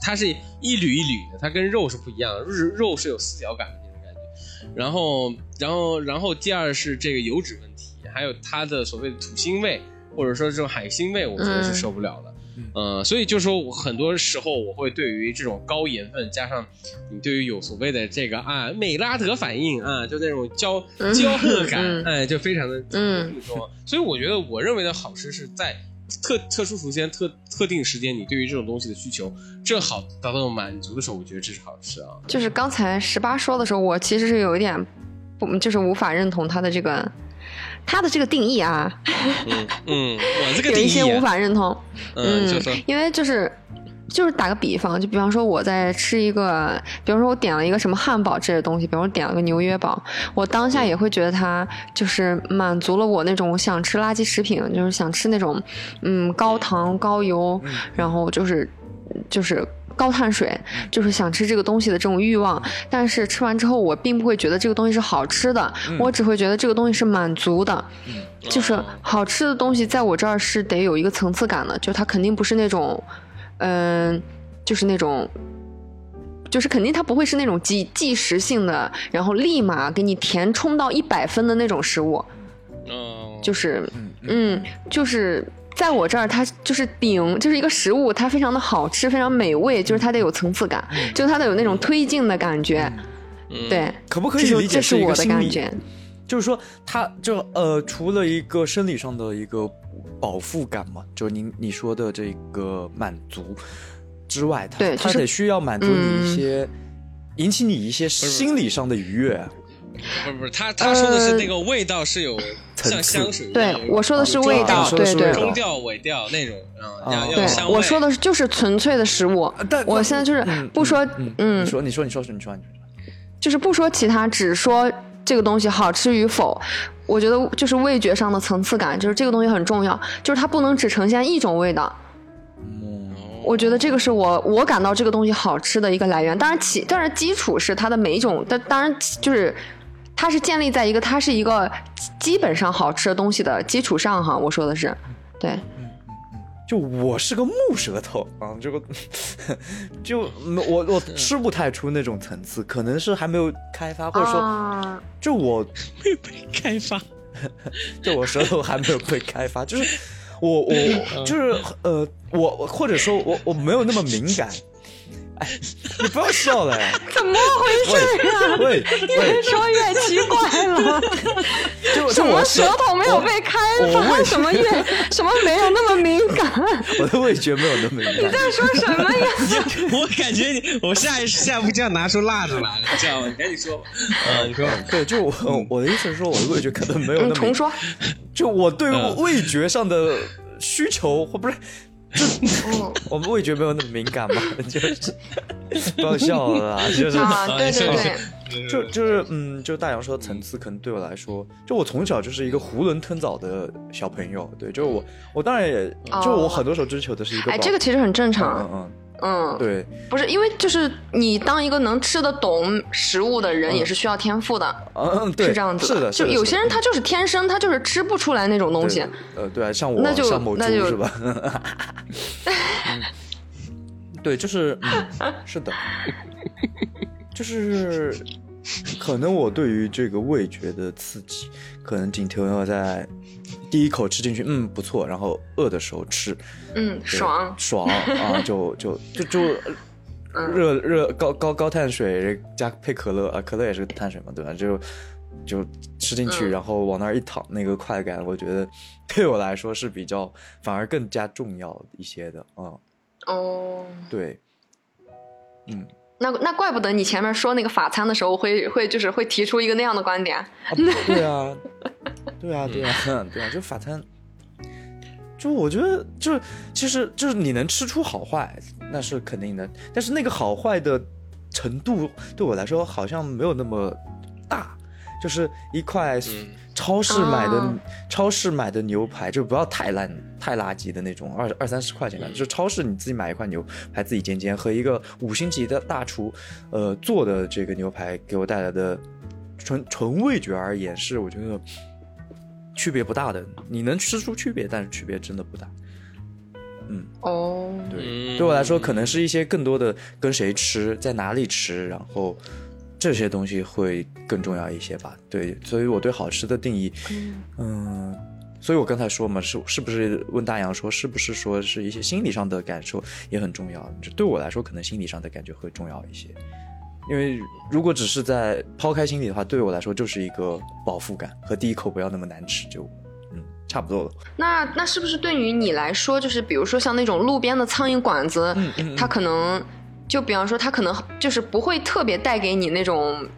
它是一缕一缕的，它跟肉是不一样的，肉是有丝条感的那种感觉，然后第二是这个油脂问题，还有它的所谓的土腥味。或者说这种海腥味我觉得是受不了的。所以就是说我很多时候我会对于这种高盐分加上你对于有所谓的这个啊美拉德反应啊，就那种焦褐感，哎，就非常的所以我觉得我认为的好吃是在特殊时间特定时间你对于这种东西的需求正好达到满足的时候，我觉得这是好吃啊。就是刚才18说的时候我其实是有一点就是无法认同他的这个定义啊，我这个定义、啊、有一些无法认同，因为就是打个比方，就比方说我在吃一个，比方说我点了一个什么汉堡之类的东西，比方说点了个纽约堡，我当下也会觉得它就是满足了我那种想吃垃圾食品，就是想吃那种高糖高油，然后就是高碳水，就是想吃这个东西的这种欲望，但是吃完之后我并不会觉得这个东西是好吃的，我只会觉得这个东西是满足的。就是好吃的东西在我这儿是得有一个层次感的，就它肯定不是那种就是那种就是肯定它不会是那种即时性的，然后立马给你填充到100分的那种食物。就是在我这儿它就是就是一个食物，它非常的好吃非常美味，就是它得有层次感，就是它得有那种推进的感觉。对，可不可以理解是一个心理，这是我的感觉，就是说它就除了一个生理上的一个饱腹感嘛，就是你说的这个满足之外，它得需要满足你一些引起你一些心理上的愉悦。不是，他说的是那个味道是有像香水，对，我说的是味道，对，中调尾调那种，要香味。我说的就是纯粹的食物，但我现在就是不说，你说，就是不说其他，只说这个东西好吃与否。我觉得就是味觉上的层次感，就是这个东西很重要，就是它不能只呈现一种味道。我觉得这个是我感到这个东西好吃的一个来源。当然基础是它的每一种，但当然就是。它是建立在它是一个基本上好吃的东西的基础上哈，我说的是，对，就我是个木舌头啊，我吃不太出那种层次，可能是还没有开发，或者说，就我没有被开发，就我舌头还没有被开发，就是我就是我或者说我没有那么敏感。哎，你不要笑了呀！怎么回事呀、啊？越说越奇怪了。什么舌头没有被开发？什么什么没有那么敏感？我的味觉没有那么敏感。你在说什么呀？我感觉我下一步就要拿出蜡烛来了，这样你赶紧说吧。你说对，就我的意思是说，我的味觉可能没有那么。重说。就我对味觉上的需求，或不是。我们味觉没有那么敏感嘛，就是不要笑了啦，就是对，就大洋说层次，可能对我来说，就我从小就是一个囫囵吞枣的小朋友，对，就是我当然也就我很多时候追求的是一个，这个其实很正常，对，不是因为就是你当一个能吃得懂食物的人也是需要天赋的，对，是这样子，是的，就有些人他就是天生他就是吃不出来那种东西，对啊，像我像某猪是吧？对，就是是的，就是可能我对于这个味觉的刺激，可能仅停留在第一口吃进去，不错，然后饿的时候吃，爽啊，就热高碳水加配可乐啊，可乐也是碳水嘛，对吧？就吃进去，然后往那儿一躺，那个快感，我觉得对我来说是比较反而更加重要一些的啊。对，那怪不得你前面说那个法餐的时候会提出一个那样的观点。对啊，就法餐，就我觉得就是其实就是你能吃出好坏那是肯定的，但是那个好坏的程度对我来说好像没有那么大，就是一块超市买的牛排，就不要太烂太垃圾的那种，20-30块钱的，就超市你自己买一块牛排自己煎，和一个5星级的大厨做的这个牛排给我带来的纯味觉而言，是我觉得区别不大的，你能吃出区别，但是区别真的不大。对我来说可能是一些更多的跟谁吃，在哪里吃，然后这些东西会更重要一些吧。对，所以我对好吃的定义，所以我刚才说嘛，是不是问大洋说，是不是说是一些心理上的感受也很重要？对我来说，可能心理上的感觉会重要一些，因为如果只是在抛开心理的话，对我来说就是一个饱腹感和第一口不要那么难吃就。差不多了。那是不是对于你来说，就是比如说像那种路边的苍蝇馆子，它可能就比方说它可能就是不会特别带给你那种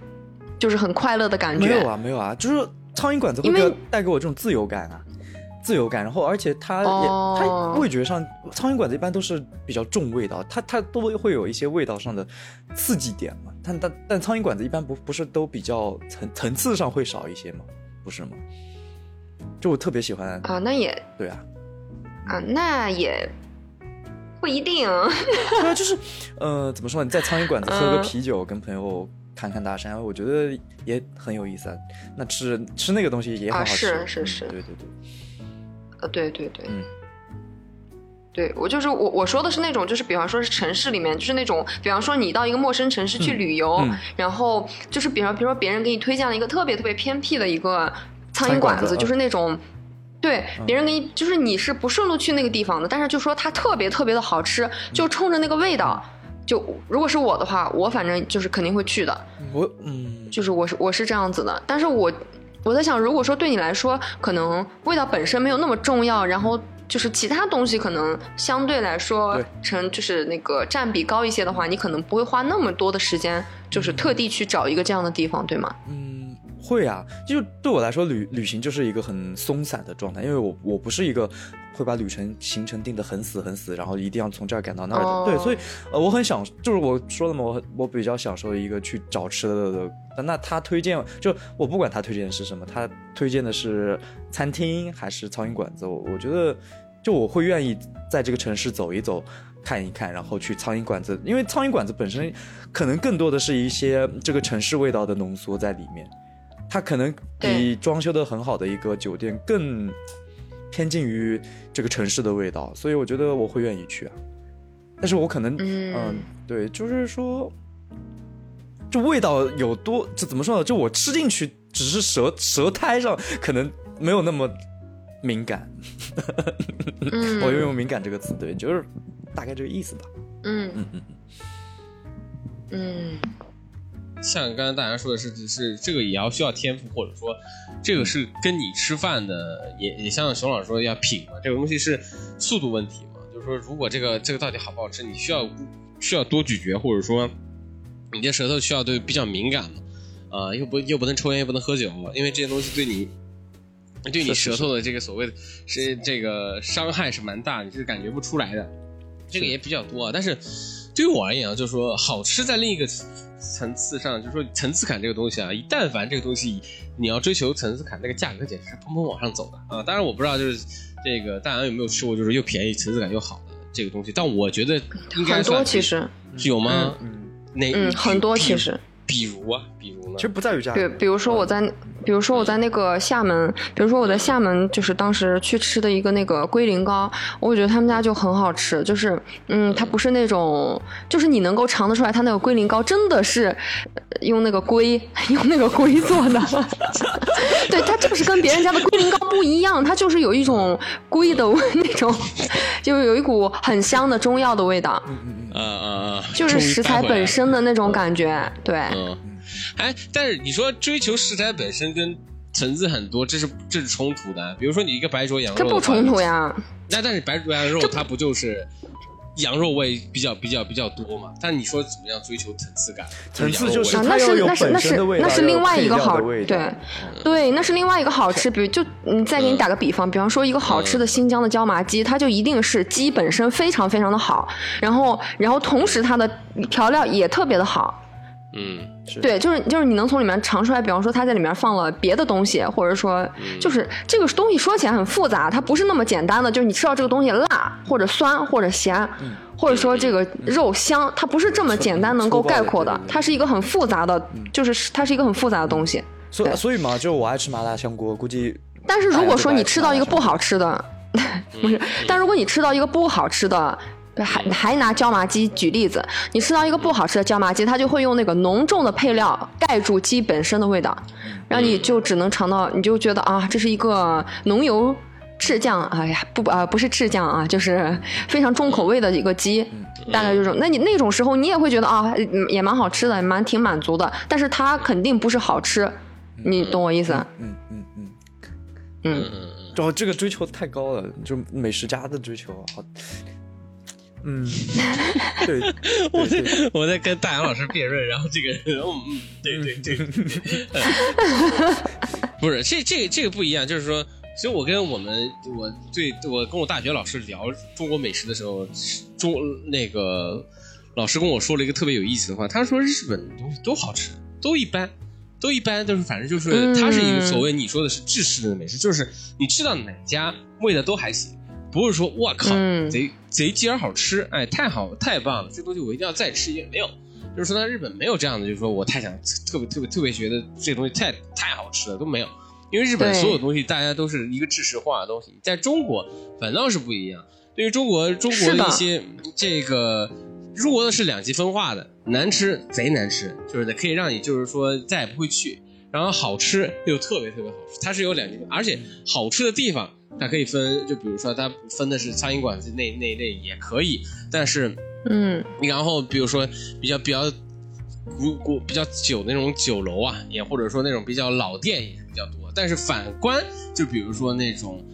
就是很快乐的感觉。没有啊，就是苍蝇馆子会带给我这种自由感啊，自由感。然后而且它味觉上，苍蝇馆子一般都是比较重味道，它都会有一些味道上的刺激点嘛。但苍蝇馆子一般不是都比较层次上会少一些吗？不是吗？就我特别喜欢啊，那也对啊，啊那也不一定。对啊，就是怎么说？你在苍蝇馆子喝个啤酒，跟朋友看看大山，我觉得也很有意思啊。那吃那个东西也很好吃，啊、是、嗯，对对对，对，嗯。对，我就是我说的是那种，就是比方说是城市里面，就是那种，比方说你到一个陌生城市去旅游，然后就是比如说别人给你推荐了一个特别特别偏僻的一个。苍蝇馆子就是那种，对，别人给你就是你是不顺路去那个地方的，但是就说它特别特别的好吃，就冲着那个味道，就如果是我的话，我反正就是肯定会去的。就是我是这样子的，但是我在想，如果说对你来说，可能味道本身没有那么重要，然后就是其他东西可能相对来说就是那个占比高一些的话，你可能不会花那么多的时间，就是特地去找一个这样的地方，对吗？会啊，就对我来说旅行就是一个很松散的状态，因为我不是一个会把行程定得很死很死，然后一定要从这儿赶到那儿的。对，所以我很想，就是我说了嘛，我比较享受一个去找吃的。那他推荐，就我不管他推荐的是什么，他推荐的是餐厅还是苍蝇馆子，我觉得就我会愿意在这个城市走一走。看一看，然后去苍蝇馆子，因为苍蝇馆子本身可能更多的是一些这个城市味道的浓缩在里面。它可能比装修的很好的一个酒店更偏近于这个城市的味道，所以我觉得我会愿意去啊。但是我可能对，就是说这味道有多，这怎么说呢，就我吃进去只是舌苔上可能没有那么敏感我用敏感这个词，对，就是大概这个意思吧。像刚才大家说的是这个也要需要天赋，或者说这个是跟你吃饭的也像熊老师说要品嘛，这个东西是速度问题嘛，就是说如果这个到底好不好吃，你需要多咀嚼，或者说你的舌头需要对比较敏感嘛，又不能抽烟，又不能喝酒，因为这些东西对你舌头的这个所谓的是这个伤害是蛮大，你是感觉不出来的，这个也比较多啊。但是对于我而言啊，就是说好吃在另一个层次上，就是说层次感这个东西啊，一但凡这个东西你要追求层次感，那个价格简直是砰砰往上走的啊。当然我不知道就是这个大家有没有吃过，就是又便宜层次感又好的这个东西，但我觉得应该很多，其实是有吗？很多其实。比如呢？其实不在于价格。对，比如说我在那个厦门，比如说我在厦门，就是当时去吃的一个那个龟苓膏，我觉得他们家就很好吃，就是它不是那种，就是你能够尝得出来，它那个龟苓膏真的是用那个龟做的。对，它这个是跟别人家的龟苓膏不一样，它就是有一种龟的那种，就是有一股很香的中药的味道。就是食材本身的那种感觉，对。但是你说追求食材本身跟层次很多，这是冲突的。比如说你一个白灼羊肉，这不冲突呀。那但是白灼羊肉它不就是羊肉味比较多嘛？但你说怎么样追求层次感？层次就是那是另外一个好，对，那是另外一个好吃。比如就再给你打个比方，比方说一个好吃的新疆的椒麻鸡，它就一定是鸡本身非常非常的好，然后同时它的调料也特别的好。对，就是你能从里面尝出来，比方说它在里面放了别的东西，或者说就是这个东西说起来很复杂，它不是那么简单的，就是你吃到这个东西辣或者酸或者咸，或者说这个肉香，它不是这么简单能够概括的，它是一个很复杂的，就是它是一个很复杂的东西。所以嘛，就我爱吃麻辣香锅，估计。但是如果说你吃到一个不好吃的，不是，但如果你吃到一个不好吃的。还拿椒麻鸡举例子，你吃到一个不好吃的椒麻鸡，它就会用那个浓重的配料盖住鸡本身的味道，让你就只能尝到，你就觉得啊，这是一个浓油赤酱，哎呀，不是赤酱啊，就是非常重口味的一个鸡，大概就是。那你那种时候你也会觉得啊，也蛮好吃的，挺满足的，但是它肯定不是好吃，你懂我意思？哦，这个追求太高了，就美食家的追求，好。对，我在跟大杨老师辩论，然后这个人，对，不是，这个不一样，就是说，其实我跟我跟我大学老师聊中国美食的时候，那个老师跟我说了一个特别有意思的话，他说日本的东西都好吃，都一般，就是反正就是它是一个所谓你说的是制式的美食，就是你知道哪家味道都还行。不是说我靠，贼鸡儿好吃，哎，太棒了，这东西我一定要再吃一遍。没有，就是说在日本没有这样的，就是说我太想特别觉得这东西太好吃了都没有，因为日本所有东西大家都是一个制式化的东西，在中国反倒是不一样。对于中国的一些这个，中国的是两极分化的，难吃贼难吃，就是可以让你就是说再也不会去，然后好吃又特别特别好吃，它是有两极，而且好吃的地方。它可以分，就比如说它分的是苍蝇馆子那一类也可以，但是然后比如说比较久那种酒楼啊，也或者说那种比较老店也比较多，但是反观就比如说那种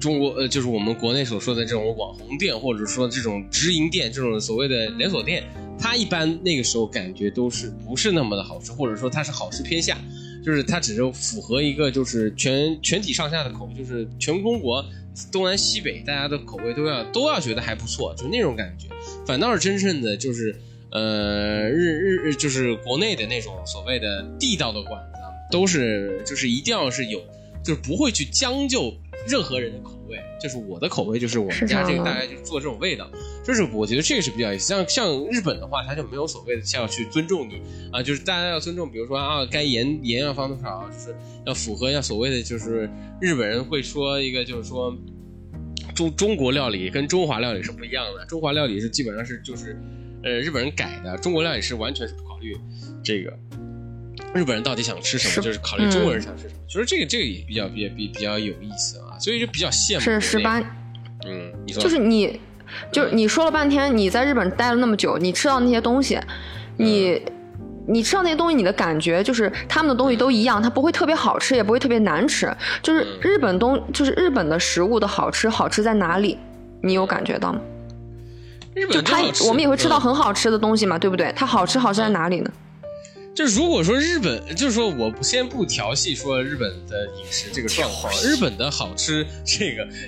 中国就是我们国内所说的这种网红店，或者说这种直营店，这种所谓的连锁店，它一般那个时候感觉都是不是那么的好吃，或者说它是好吃偏下。就是它只是符合一个就是全体上下的口味，就是全中国东南西北大家的口味都要觉得还不错，就那种感觉。反倒是真正的就是就是国内的那种所谓的地道的馆子，都是就是一定要是有，就是不会去将就任何人的口味，就是我的口味就是我们家这个大概就做这种味道，就是我觉得这个是比较有意思。像日本的话，它就没有所谓的要去尊重你啊，就是大家要尊重，比如说啊，该盐要放多少，就是要符合要所谓的，就是日本人会说一个，就是说中国料理跟中华料理是不一样的，中华料理是基本上是就是日本人改的，中国料理是完全是不考虑这个日本人到底想吃什么，就是考虑中国人想吃什么。就是这个也比较有意思啊，所以就比较羡慕。是18，你说就是你说了半天，你在日本待了那么久，你吃到那些东西，你吃到那些东西，你的感觉就是他们的东西都一样，它不会特别好吃，也不会特别难吃。就是日本的食物的好吃在哪里？你有感觉到吗？日本就我们也会吃到很好吃的东西嘛，对不对？它好吃在哪里呢？就是如果说日本，就是说我先不调戏说日本的饮食这个状况，日本的好吃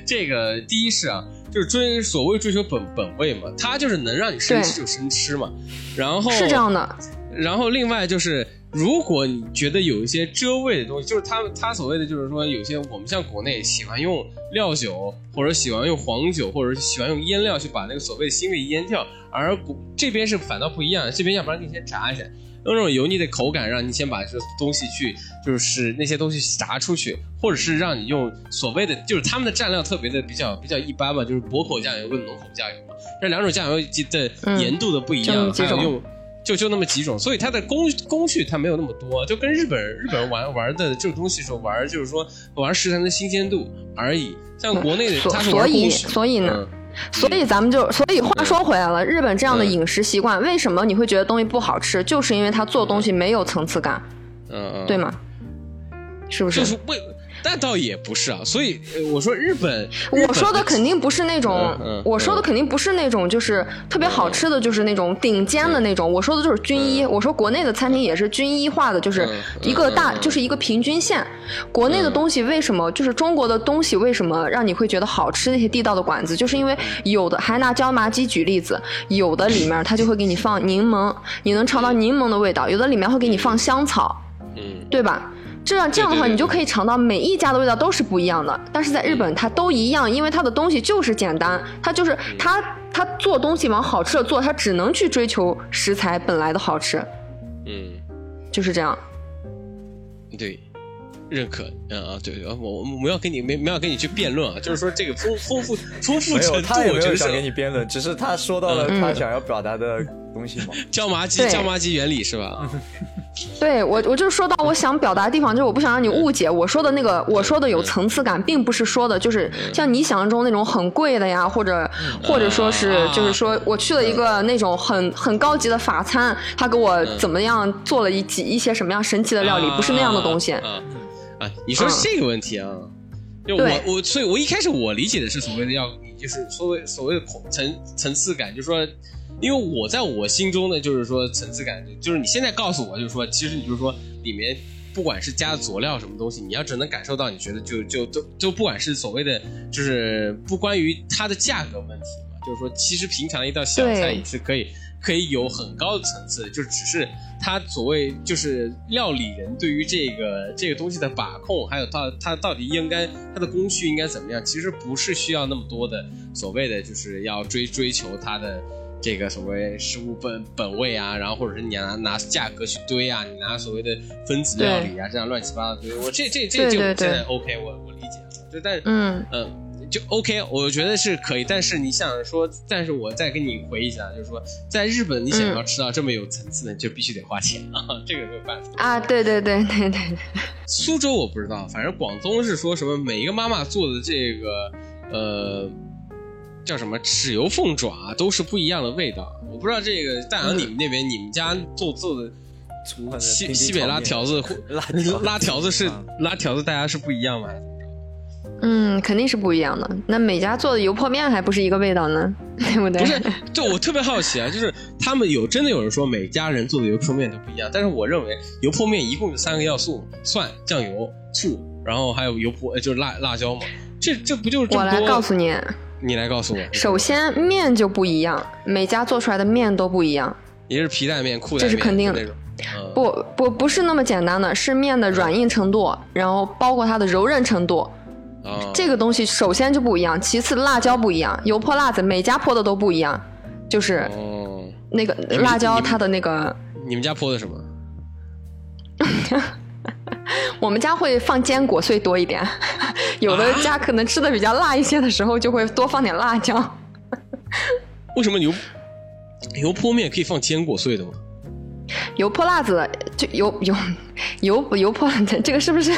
这个第一是啊，就是所谓追求本味嘛，它就是能让你生吃就生吃嘛，然后是这样的。然后另外就是，如果你觉得有一些遮味的东西，就是它所谓的就是说，有些我们像国内喜欢用料酒，或者喜欢用黄酒，或者喜欢用腌料去把那个所谓的腥味腌掉，而这边是反倒不一样，这边要不然你先炸一下。用那种油腻的口感，让你先把这东西去，就是那些东西炸出去，或者是让你用所谓的，就是他们的蘸料特别的比较一般吧，就是薄口酱油跟浓口酱油嘛，这两种酱油的盐度的不一样，还有用就那么几种，所以它的工序它没有那么多，就跟日本人玩的这种东西说就是说玩食材的新鲜度而已，像国内的它是玩工序，所以呢。所以话说回来了，日本这样的饮食习惯，为什么你会觉得东西不好吃？就是因为他做东西没有层次感，对吗？是不是？就是但倒也不是啊。所以我说日本，我说的肯定不是那种就是特别好吃的，就是那种顶尖的那种。我说的就是均一。我说国内的餐厅也是均一化的，就是一个就是一个平均线。国内的东西为什么就是中国的东西为什么让你会觉得好吃？那些地道的馆子，就是因为有的还拿椒麻鸡举例子，有的里面它就会给你放柠檬，你能尝到柠檬的味道；有的里面会给你放香草，对吧？这样的话，你就可以尝到每一家的味道都是不一样的，但是在日本它都一样，因为它的东西就是简单，它就是它做东西往好吃的做，它只能去追求食材本来的好吃，就是这样。对，认可，对，我要跟你没要跟你去辩论啊，就是说这个丰富程度，他也没有想跟你辩论，只是他说到了他想要表达的东西嘛。椒麻鸡原理是吧？对，我就说到我想表达的地方，就是我不想让你误解我说的那个，我说的有层次感，并不是说的就是像你想象中那种很贵的呀，或者说是就是说我去了一个那种很高级的法餐，他给我怎么样做了一些什么样神奇的料理，不是那样的东西。你说这个问题啊，就我所以我一开始我理解的是所谓的要就是所谓的层次感，就是说。因为我在我心中呢，就是说层次感，就是你现在告诉我，就是说，其实你就是说里面不管是加的佐料什么东西，你要只能感受到，你觉得就不管是所谓的，就是不关于它的价格问题嘛，就是说其实平常一道小菜也是可以有很高的层次，就只是它所谓就是料理人对于这个东西的把控，还有它到底应该它的工序应该怎么样，其实不是需要那么多的所谓的就是要追求它的。这个所谓食物本味啊，然后或者是你拿价格去堆啊，你拿所谓的分子料理啊，这样乱七八糟堆。我这我现在 OK， 我理解了。就但是就 OK， 我觉得是可以。但是你想说，但是我再跟你回忆一下，就是说在日本你想要吃到这么有层次的，就必须得花钱啊，这个没有办法啊。对。苏州我不知道，反正广东是说什么每一个妈妈做的这个叫什么豉油凤爪都是不一样的味道，我不知道这个大洋你们那边你们家做的西北拉条子拉条子大家是不一样吗？肯定是不一样的，那每家做的油泼面还不是一个味道呢，对不对？不是，就我特别好奇啊，就是他们真的有人说每家人做的油泼面都不一样，但是我认为油泼面一共有3个要素，蒜、酱油、醋，然后还有油泼就是辣椒嘛，这不就是这么多？我来告诉你。你来告诉我，首先面就不一样，每家做出来的面都不一样。也是皮带面、裤带面，这是肯定的。不是那么简单的，是面的软硬程度，然后包括它的柔韧程度。这个东西首先就不一样，其次辣椒不一样，油泼辣子每家泼的都不一样，就是那个辣椒它的那个。你们家泼的什么？我们家会放坚果碎多一点，有的家可能吃的比较辣一些的时候就会多放点辣椒。为什么油泼面可以放坚果碎的吗？油泼辣子就油泼，这个是不是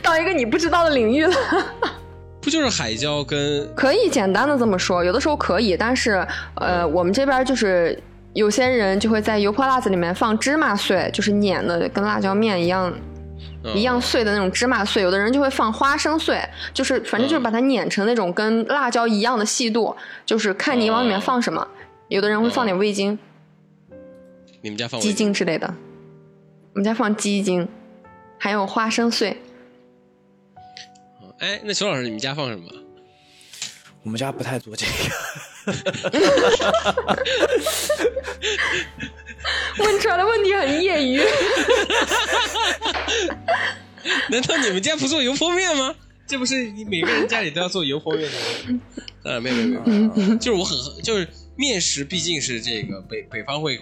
到一个你不知道的领域了？不就是海椒跟？可以简单的这么说，有的时候可以，但是我们这边就是有些人就会在油泼辣子里面放芝麻碎，就是碾的跟辣椒面一样碎的那种芝麻碎，有的人就会放花生碎，就是反正就是把它碾成那种跟辣椒一样的细度，就是看你往里面放什么，有的人会放点味精。你们家放鸡精之类的？我们家放鸡精，还有花生碎。哎，那熊老师你们家放什么？我们家不太做这个。问出来的问题很业余。难道你们家不做油泼面吗？这不是每个人家里都要做油泼面吗？没有，就是我很就是面食毕竟是这个北方会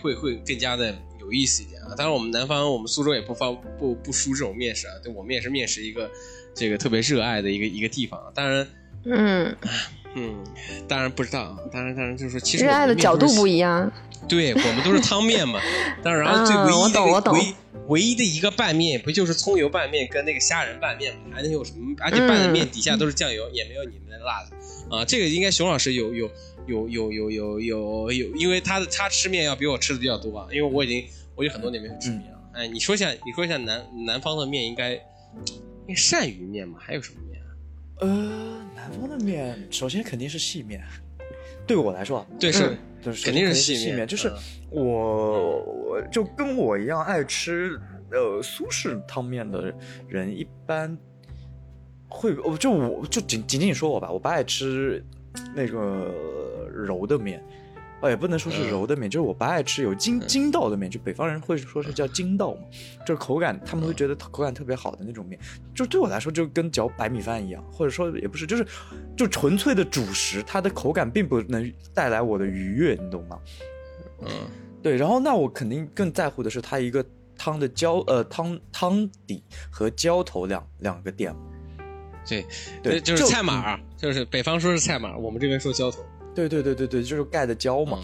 更加的有意思一点啊。当然我们南方我们苏州也不输这种面食啊，对，我们也是面食一个这个特别热爱的一个地方。当然当然不知道，当然就是说其实热爱的角度不一样。对，我们都是汤面嘛，当然后最唯一的一个拌面不就是葱油拌面跟那个虾仁拌面，还能有什么？而且拌的面底下都是酱油，也没有你们的辣子啊。这个应该熊老师有，因为他吃面要比我吃的比较多啊，因为我已经很多年没有吃面了。哎，你说一下南方的面应该鳝鱼面嘛？还有什么面啊？南方的面首先肯定是细面，对我来说，对是。就是肯定是细面，就是我就跟我一样爱吃苏式汤面的人一般会，我就仅仅说我吧，我不爱吃那个柔的面，也不能说是柔的面，就是我不爱吃有筋道的面，就北方人会说是叫筋道嘛，就是口感他们会觉得口感特别好的那种面，就对我来说就跟嚼白米饭一样，或者说也不是，就是就纯粹的主食，它的口感并不能带来我的愉悦，你懂吗？对，然后那我肯定更在乎的是它一个汤的汤底和浇头两个点。对，就是菜码，就是北方说是菜码，我们这边说浇头。对，就是盖的胶嘛，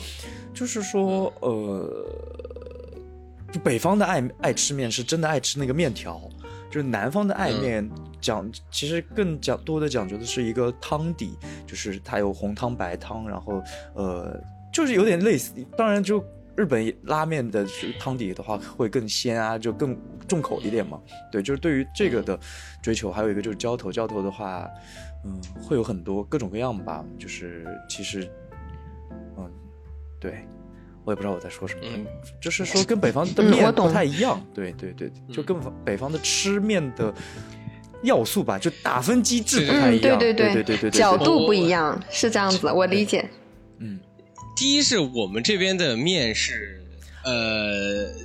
就是说就北方的爱吃面是真的爱吃那个面条，就是南方的爱面其实更多的讲究的是一个汤底，就是它有红汤白汤，然后就是有点类似，当然就日本拉面的汤底的话会更鲜啊，就更重口一点嘛。对，就是对于这个的追求，还有一个就是浇头的话，会有很多各种各样吧，就是其实对，我也不知道我在说什么，就是说跟北方的面不太一样，对，就跟北方的吃面的要素吧，就打分机制不太一样，对，角度不一样，是这样子，我理解。第一是我们这边的面是，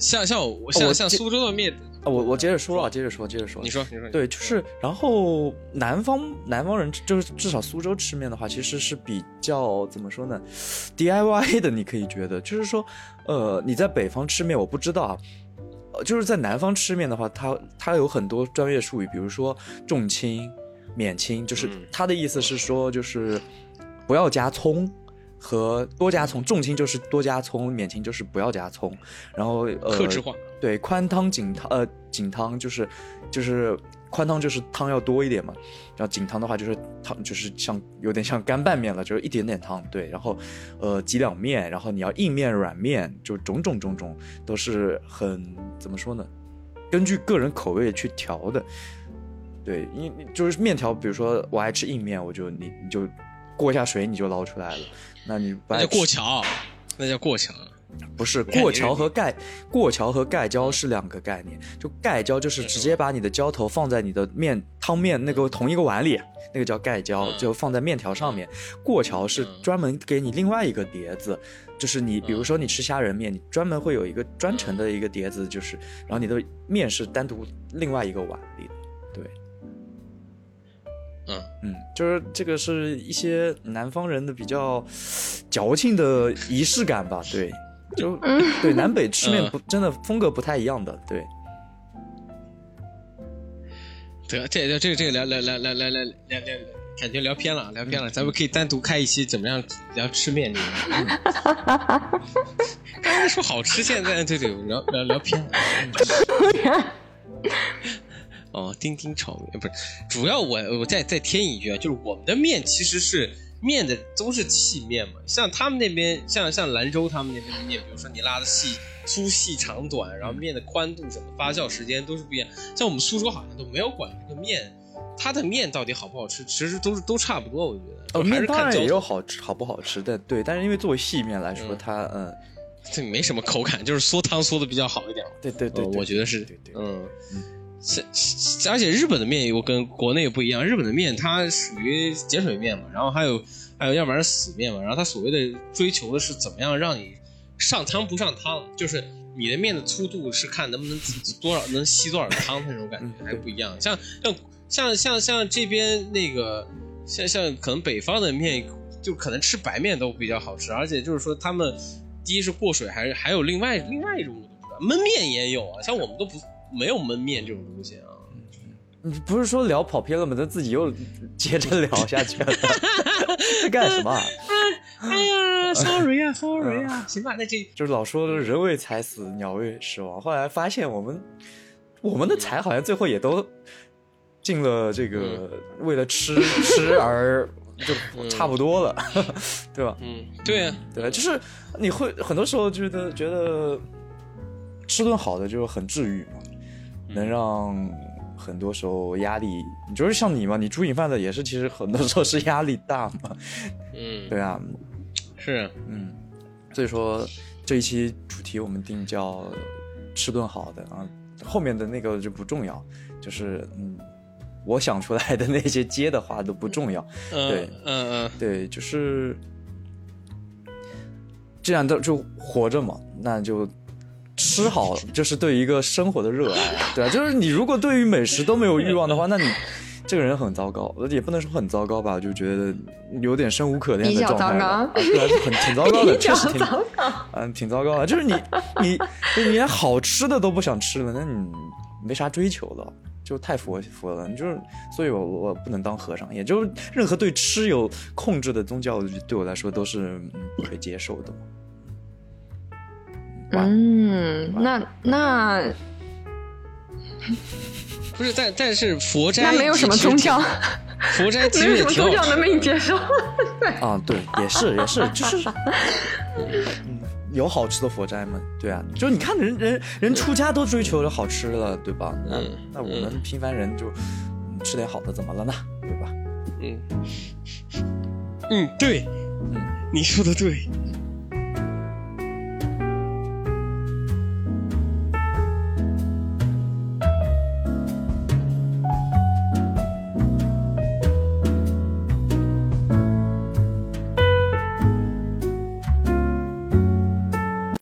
像苏州的面，我接着说，你说，对，就是然后南方人就是至少苏州吃面的话，其实是比较怎么说呢 ，DIY 的，你可以觉得就是说，你在北方吃面，我不知道啊。就是在南方吃面的话，它有很多专业术语，比如说重青、免青，就是它的意思是说就是不要加葱。和多加葱，重青就是多加葱，免青就是不要加葱，然后客制化，对，宽汤紧汤就是宽汤就是汤要多一点嘛，然后紧汤的话就是汤就是像有点像干拌面了，就是一点点汤，对，然后几两面，然后你要硬面软面，就种种都是很怎么说呢，根据个人口味去调的，对，因就是面条，比如说我爱吃硬面，我就你就过一下水你就捞出来了，那你不爱吃那叫过桥，不是过桥和盖浇是两个概念，就盖浇就是直接把你的浇头放在你的面汤面那个同一个碗里，那个叫盖浇，就放在面条上面，过桥是专门给你另外一个碟子，就是你比如说你吃虾仁面，你专门会有一个专程的一个碟子，就是然后你的面是单独另外一个碗里的，对。就是这个是一些南方人的比较矫情的仪式感吧，对，就对南北吃面真的风格不太一样的，对。对，这个聊，感觉聊偏了，咱们可以单独开一期怎么样聊吃面这个。刚才说好吃，现在对聊偏了。丁丁炒面不是，主要我再添一句啊，就是我们的面其实是面的都是细面嘛，像他们那边像兰州他们那边的面，比如说你拉的细粗细长短，然后面的宽度什么发酵时间都是不一样，像我们苏州好像都没有管这个面，它的面到底好不好吃，其实都差不多，我觉得。面当然也有好不好吃的，对，但是因为作为细面来说，它这没什么口感，就是缩汤缩的比较好一点。对，我觉得是，而且日本的面又跟国内不一样，日本的面它属于碱水面嘛，然后还有要不然死面嘛，然后它所谓的追求的是怎么样让你上汤不上汤，就是你的面的粗度是看能不能多少能吸多少汤那种感觉还不一样，像这边那个像可能北方的面就可能吃白面都比较好吃，而且就是说他们第一是过水，还有另外一种焖面也有啊，像我们都没有焖面这种东西啊。你不是说聊跑偏了吗？咱自己又接着聊下去了，在干什么啊？sorry 行吧，那这就是老说人为财死，鸟为食亡。后来发现我们的财好像最后也都进了这个为了吃而就差不多了，对吧？对，就是你会很多时候觉得吃顿好的就很治愈嘛，能让很多时候压力，你就是像你嘛，你煮瘾饭的也是，其实很多时候是压力大嘛，对啊，是，所以说这一期主题我们定叫吃顿好的啊，后面的那个就不重要，就是我想出来的那些接的话都不重要，对，就是这样就活着嘛，那就。吃好就是对一个生活的热爱，对啊，就是你如果对于美食都没有欲望的话，那你这个人很糟糕，也不能说很糟糕吧，就觉得有点生无可恋的状态了，对啊，很糟糕的，确实挺糟糕的，就是你连好吃的都不想吃了，那你没啥追求了，就太佛了，就是所以我不能当和尚，也就是任何对吃有控制的宗教对我来说都是不可以接受的。晚。嗯，那不是，但是佛斋，那没有什么宗教，佛斋其实没有什么宗教能被你接受。啊，对，也是，就是。有好吃的佛斋吗？对啊，就是你看人出家都追求着好吃了，对吧？那我们平凡人就吃点好的，怎么了呢？对吧？对，你说的对。